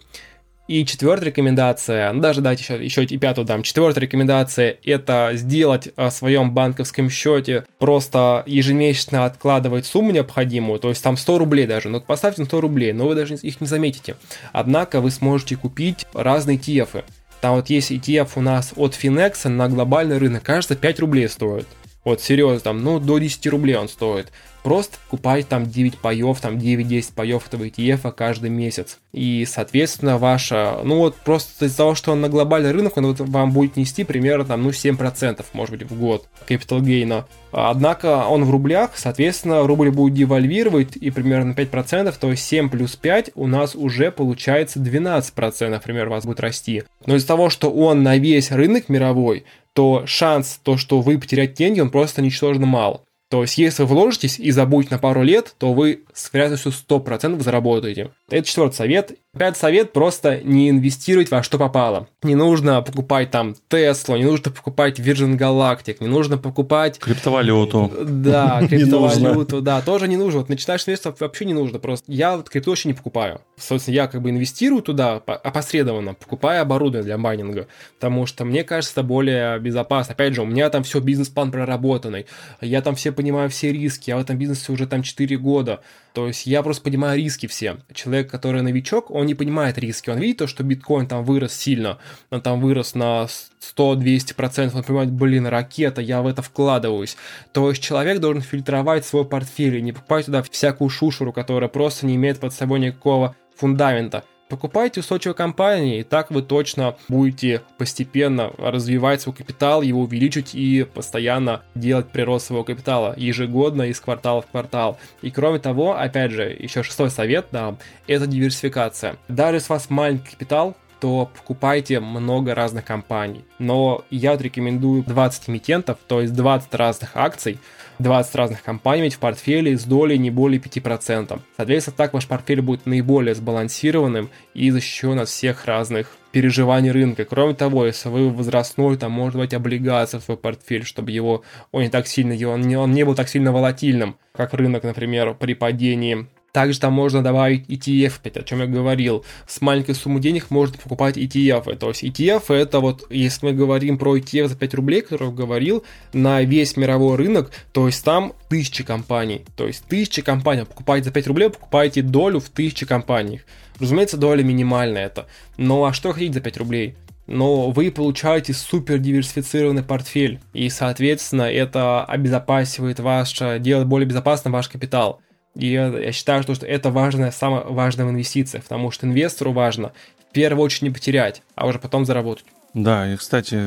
И четвертая рекомендация, ну даже дайте еще, еще и пятую дам, четвертая рекомендация – это сделать в своем банковском счете, просто ежемесячно откладывать сумму необходимую, то есть там сто рублей даже, ну поставьте на сто рублей, но вы даже их не заметите. Однако вы сможете купить разные и ти эф-ы. Там вот есть и ти эф у нас от Финекса на глобальный рынок, кажется, пять рублей стоит. Вот серьезно, там, ну до десяти рублей он стоит. Просто покупать там девять паев, там девять-десять паев этого и ти эф каждый месяц. И, соответственно, ваша, ну вот просто из-за того, что он на глобальный рынок, он вот вам будет нести примерно там, ну семь процентов, может быть, в год capital gain. Однако он в рублях, соответственно, рубль будет девальвировать и примерно пять процентов, то есть семь плюс пять у нас уже получается двенадцать процентов, например, у вас будет расти. Но из-за того, что он на весь рынок мировой, то шанс, то, что вы потеряете деньги, он просто ничтожно мал. То есть, если вы вложитесь и забудете на пару лет, то вы с вероятностью сто процентов заработаете. Это четвертый совет. Пятый совет – просто не инвестировать во что попало. Не нужно покупать там Tesla, не нужно покупать Virgin Galactic, не нужно покупать... Криптовалюту. Да, криптовалюту, да, тоже не нужно. Вот начинаешь инвестировать вообще не нужно. Просто я вот крипту вообще не покупаю. Собственно, я как бы инвестирую туда опосредованно, покупая оборудование для майнинга, потому что мне кажется, это более безопасно. Опять же, у меня там все бизнес-план проработанный, я там все понимаю все риски, я в этом бизнесе уже там четыре года, то есть я просто понимаю риски все. Человек, который новичок, он не понимает риски, он видит то, что биткоин там вырос сильно, он там вырос на сто-двести процентов, он понимает, блин, ракета, я в это вкладываюсь. То есть человек должен фильтровать свой портфель и не покупать туда всякую шушеру, которая просто не имеет под собой никакого фундамента. Покупайте устойчивые компании, и так вы точно будете постепенно развивать свой капитал, его увеличить и постоянно делать прирост своего капитала ежегодно из квартала в квартал. И кроме того, опять же, еще шестой совет, да, это диверсификация. Даже если у вас маленький капитал, то покупайте много разных компаний. Но я вот рекомендую двадцать эмитентов, то есть двадцать разных акций, двадцать разных компаний иметь в портфеле с долей не более пяти процентов. Соответственно, так ваш портфель будет наиболее сбалансированным и защищен от всех разных переживаний рынка. Кроме того, если вы возрастной, там может быть облигация в свой портфель, чтобы его, он не так сильно, он не, он не был так сильно волатильным, как рынок, например, при падении. Также там можно добавить и ти эф, о чем я говорил. С маленькой суммы денег можно покупать и ти эф. То есть и ти эф это вот, если мы говорим про и ти эф за пять рублей, который я говорил, на весь мировой рынок, то есть там тысячи компаний. То есть тысячи компаний. Покупаете за пять рублей, покупаете долю в тысячи компаниях. Разумеется, доля минимальная это. Ну а что хотите за пять рублей? Но вы получаете супер диверсифицированный портфель. И, соответственно, это обезопасивает ваше, делает более безопасным ваш капитал. И я считаю, что это важная, самая важная в инвестициях, потому что инвестору важно в первую очередь не потерять, а уже потом заработать. Да, и, кстати,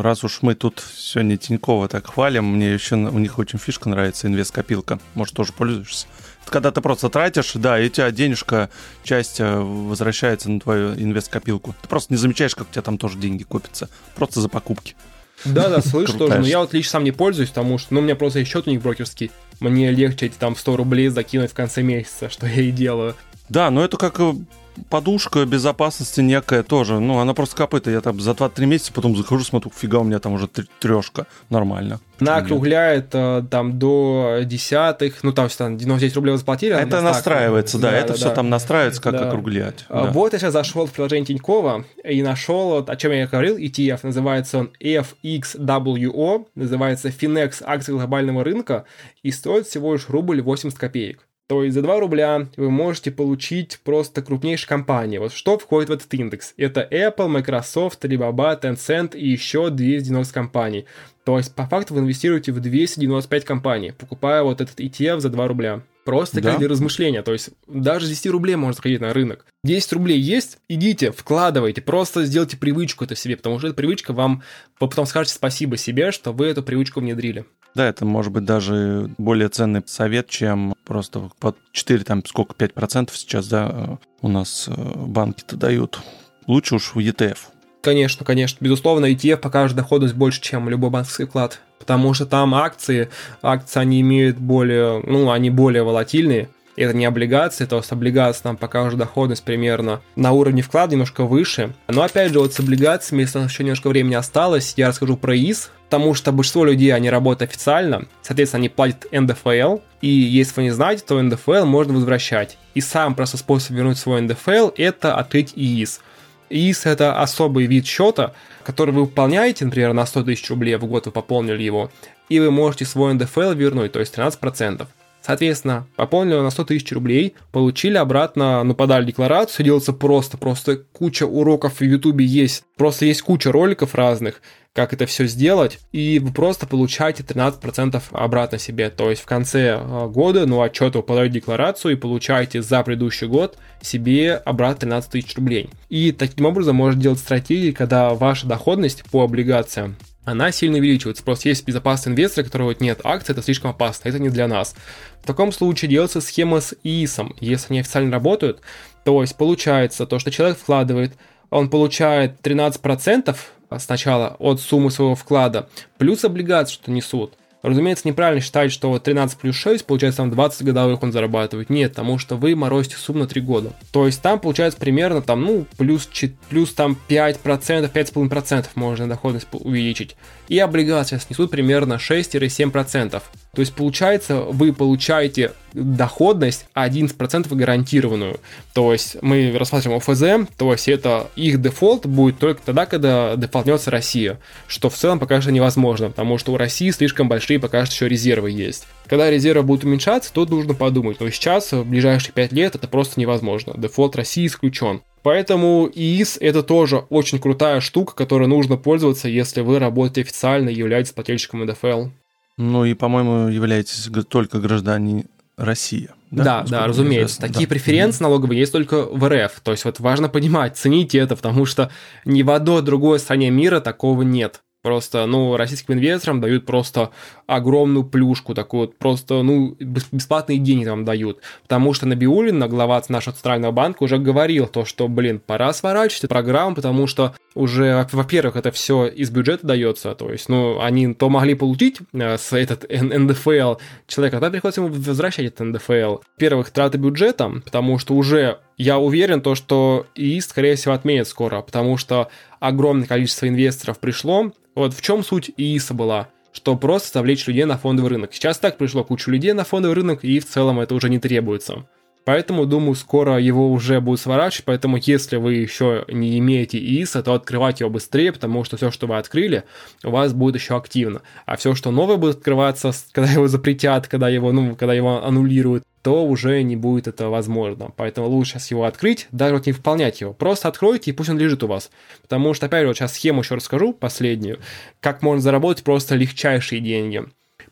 раз уж мы тут сегодня Тинькова так хвалим, мне еще у них очень фишка нравится, инвест-копилка, может, тоже пользуешься. Это когда ты просто тратишь, да, и у тебя денежка, часть возвращается на твою инвест-копилку. Ты просто не замечаешь, как у тебя там тоже деньги копятся, просто за покупки. Да-да, слышу тоже, но я вот лично сам не пользуюсь, потому что, ну, у меня просто и счет у них брокерский, мне легче эти там сто рублей закинуть в конце месяца, что я и делаю. Да, но это как подушка безопасности некая тоже, ну, она просто копыта, я там за два-три месяца потом захожу, смотрю, фига, у меня там уже трешка, нормально. Она округляет там до десятых, ну, там все, девяносто девять рублей заплатили. Это настраивается, да, да это да, все да. там настраивается, как да. округлять. Да. Вот я сейчас зашел в приложение Тинькова и нашел, о чем я говорил, и ти эф, называется он эф икс дабл ю о, называется Финекс акции глобального рынка, и стоит всего лишь рубль восемьдесят копеек. То есть за два рубля вы можете получить просто крупнейшие компании. Вот что входит в этот индекс? Это Apple, Microsoft, Alibaba, Tencent и еще двести девяносто компаний. То есть по факту вы инвестируете в двести девяносто пять компаний, покупая вот этот и ти эф за два рубля. Просто да. как для размышления. То есть даже с десяти рублей можно заходить на рынок. десять рублей есть, идите, вкладывайте, просто сделайте привычку это себе, потому что эта привычка вам, вы потом скажете спасибо себе, что вы эту привычку внедрили. Да, это может быть даже более ценный совет, чем просто под четыре, там сколько, пять процентов сейчас, да, у нас банки-то дают. Лучше уж в и ти эф. Конечно, конечно. Безусловно, и ти эф покажет доходность больше, чем любой банковский вклад, потому что там акции, акции, они имеют более, ну, они более волатильные, это не облигации, то есть облигации нам пока уже доходность примерно на уровне вклада немножко выше. Но опять же, вот с облигациями, если у нас еще немножко времени осталось, я расскажу про ИИС, потому что большинство людей, они работают официально, соответственно, они платят эн дэ эф эл, и если вы не знаете, то эн дэ эф эл можно возвращать. И самый простой способ вернуть свой эн дэ эф эл – это открыть ИИС. ИИС – это особый вид счета, который вы выполняете, например, на сто тысяч рублей в год вы пополнили его, и вы можете свой эн дэ эф эл вернуть, то есть тринадцать процентов. Соответственно, пополнили на сто тысяч рублей, получили обратно, ну, подали декларацию, все делается просто, просто куча уроков в Ютубе есть, просто есть куча роликов разных, как это все сделать, и вы просто получаете тринадцать процентов обратно себе, то есть в конце года, ну, отчета вы подаете декларацию и получаете за предыдущий год себе обратно тринадцать тысяч рублей. И таким образом можно делать стратегии, когда ваша доходность по облигациям, она сильно увеличивается. Просто есть безопасные инвесторы, которые говорят: нет, акции это слишком опасно, это не для нас. В таком случае делается схема с ИИСом, если они официально работают. То есть получается то, что человек вкладывает, он получает тринадцать процентов сначала от суммы своего вклада, плюс облигации, что несут. Разумеется, неправильно считать, что тринадцать плюс шесть, получается, там двадцать годовых он зарабатывает. Нет, потому что вы морозите сумму на три года. То есть там получается примерно там, ну, плюс, плюс там пять процентов, пять целых пять десятых процента можно доходность увеличить. И облигации снесут примерно шесть-семь процентов. То есть получается, вы получаете доходность одиннадцать процентов гарантированную. То есть мы рассматриваем о эф зэ, то есть это их дефолт будет только тогда, когда дефолтнется Россия, что в целом пока что невозможно, потому что у России слишком большие пока что еще резервы есть. Когда резервы будут уменьшаться, то нужно подумать, но сейчас, в ближайшие пять лет, это просто невозможно, дефолт России исключен. Поэтому ИИС это тоже очень крутая штука, которой нужно пользоваться, если вы работаете официально и являетесь плательщиком эн дэ эф эл. Ну и, по-моему, являетесь только граждане России. Да, да, да, разумеется. Известно. Такие да. преференции налоговые есть только в эр эф. То есть вот важно понимать, цените это, потому что ни в одной другой стране мира такого нет. Просто, ну, российским инвесторам дают просто огромную плюшку, такую вот просто, ну, бесплатные деньги нам дают. Потому что Набиуллина, глава нашего центрального банка, уже говорил то, что, блин, пора сворачивать эту программу, потому что уже, во-первых, это все из бюджета дается, то есть, ну, они то могли получить с этот эн дэ эф эл человека, тогда приходится ему возвращать этот эн дэ эф эл. Во-первых, траты бюджета, потому что уже я уверен, то, что ИИС, скорее всего, отменят скоро, потому что огромное количество инвесторов пришло. Вот в чем суть ИИСа была, что просто завлечь людей на фондовый рынок. Сейчас так пришло кучу людей на фондовый рынок, и в целом это уже не требуется. Поэтому, думаю, скоро его уже будут сворачивать, поэтому если вы еще не имеете ИИСа, то открывайте его быстрее, потому что все, что вы открыли, у вас будет еще активно. А все, что новое будет открываться, когда его запретят, когда его, ну, когда его аннулируют, то уже не будет это возможно. Поэтому лучше сейчас его открыть, даже вот не выполнять его. Просто откройте, и пусть он лежит у вас. Потому что, опять же, вот сейчас схему еще расскажу, последнюю, как можно заработать просто легчайшие деньги.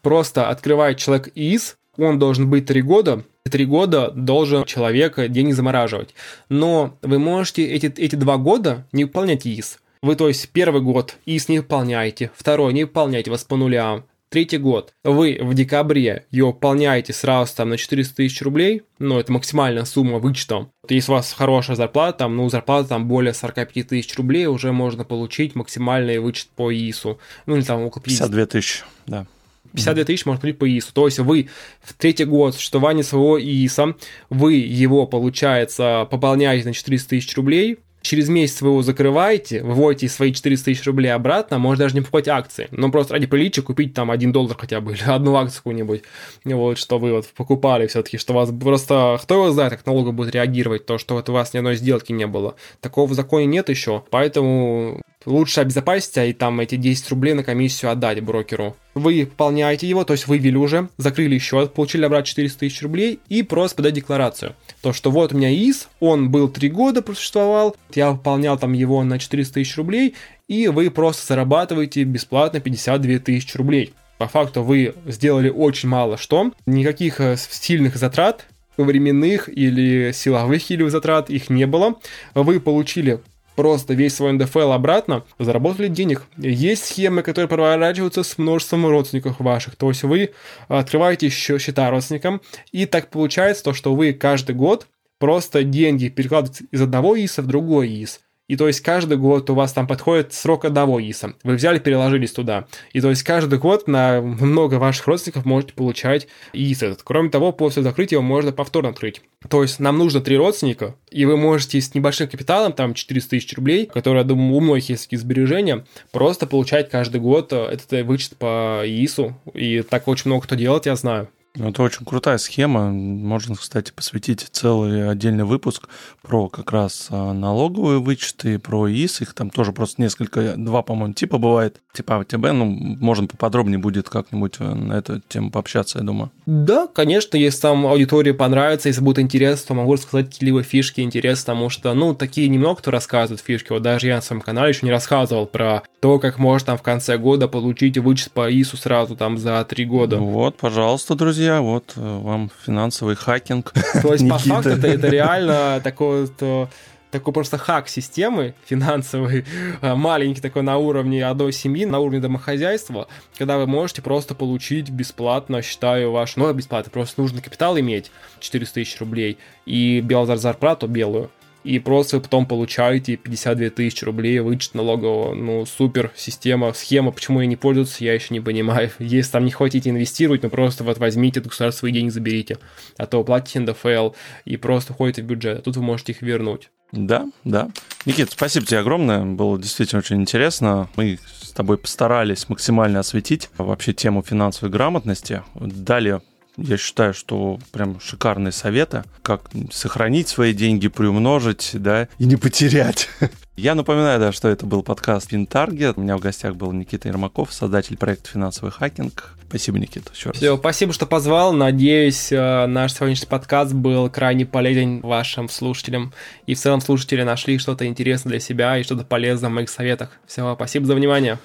Просто открывает человек ИИС, он должен быть три года, и три года должен человека деньги замораживать. Но вы можете эти, эти два года не выполнять ИИС. Вы, то есть, первый год ИИС не выполняете, второй не выполняете, вас по нулям. Третий год, вы в декабре ее выполняете сразу там на четыреста тысяч рублей, ну, это максимальная сумма вычетом. Если у вас хорошая зарплата, там, ну, зарплата там более сорок пять тысяч рублей, уже можно получить максимальный вычет по ИИСу, ну, или там около пятидесяти. пятьдесят две тысячи, да. пятьдесят две тысячи можно получить по ИИСу. То есть вы в третий год существования своего ИИСа, вы его, получается, пополняете на четыреста тысяч рублей, через месяц вы его закрываете, выводите свои четыреста тысяч рублей обратно, можно даже не покупать акции, но просто ради приличия купить там один доллар хотя бы, или одну акцию какую-нибудь, вот, что вы вот покупали все-таки, что вас просто, кто его знает, как налоговая будет реагировать, то, что вот у вас ни одной сделки не было. Такого в законе нет еще, поэтому лучше обезопасить, а и там эти десять рублей на комиссию отдать брокеру. Вы пополняете его, то есть вывели уже, закрыли счет, получили обратно четыреста тысяч рублей и просто подать декларацию. То, что вот у меня ИИС, он был три года просуществовал, я выполнял там его на четыреста тысяч рублей, и вы просто зарабатываете бесплатно пятьдесят две тысячи рублей. По факту вы сделали очень мало что, никаких сильных затрат, временных или силовых или затрат их не было. Вы получили просто весь свой эн дэ эф эл обратно, заработали денег. Есть схемы, которые проворачиваются с множеством родственников ваших. То есть вы открываете еще счета родственникам, и так получается то, что вы каждый год просто деньги перекладываете из одного ИИСа в другой ИИС. И то есть каждый год у вас там подходит срок одного ИИСа. Вы взяли, переложились туда. И то есть каждый год на много ваших родственников можете получать ИИС этот. Кроме того, после закрытия его можно повторно открыть. То есть нам нужно три родственника, и вы можете с небольшим капиталом, там четыреста тысяч рублей, которые, я думаю, у многих есть такие сбережения, просто получать каждый год этот вычет по ИИСу. И так очень много кто делает, я знаю. Ну, это очень крутая схема. Можно, кстати, посвятить целый отдельный выпуск про как раз налоговые вычеты, про ИИС. Их там тоже просто несколько, два, по-моему, типа бывает. Типа АТБ, ну, можно поподробнее будет как-нибудь на эту тему пообщаться, я думаю. Да, конечно, если там аудитории понравится, если будет интерес, то могу рассказать какие-либо фишки, интерес, потому что, ну, такие немного кто рассказывает фишки. Вот даже я на своем канале еще не рассказывал про то, как можно там в конце года получить вычет по ИИСу сразу там за три года. Вот, пожалуйста, друзья. Вот вам финансовый хакинг. То есть, по факту, это, это реально такой, то, такой просто хак системы финансовой, маленький такой на уровне одной семьи, на уровне домохозяйства, когда вы можете просто получить бесплатно, считаю, ваш, ну, бесплатно, просто нужно капитал иметь, четыреста тысяч рублей, и белую зарплату белую, и просто вы потом получаете пятьдесят две тысячи рублей вычет налогового. Ну, супер система, схема, почему ей не пользуются, я еще не понимаю. Если там не хотите инвестировать, ну, просто вот возьмите от государства свои деньги, заберите, а то платите эн дэ эф эл и просто уходите в бюджет, а тут вы можете их вернуть. Да, да. Никит, спасибо тебе огромное, было действительно очень интересно. Мы с тобой постарались максимально осветить вообще тему финансовой грамотности. Далее, я считаю, что прям шикарные советы, как сохранить свои деньги, приумножить, да, и не потерять. Я напоминаю, да, что это был подкаст FinTarget. У меня в гостях был Никита Ермаков, создатель проекта «Финансовый хакинг». Спасибо, Никита, еще раз. Все, спасибо, что позвал. Надеюсь, наш сегодняшний подкаст был крайне полезен вашим слушателям. И в целом слушатели нашли что-то интересное для себя и что-то полезное в моих советах. Все, спасибо за внимание.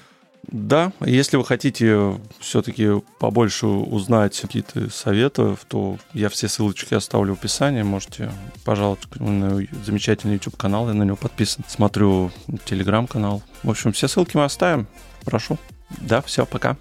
Да, если вы хотите все-таки побольше узнать какие-то советы, то я все ссылочки оставлю в описании. Можете, пожалуйста, на замечательный YouTube-канал, я на него подписан. Смотрю Telegram-канал. В общем, все ссылки мы оставим. Прошу. Да, все, пока.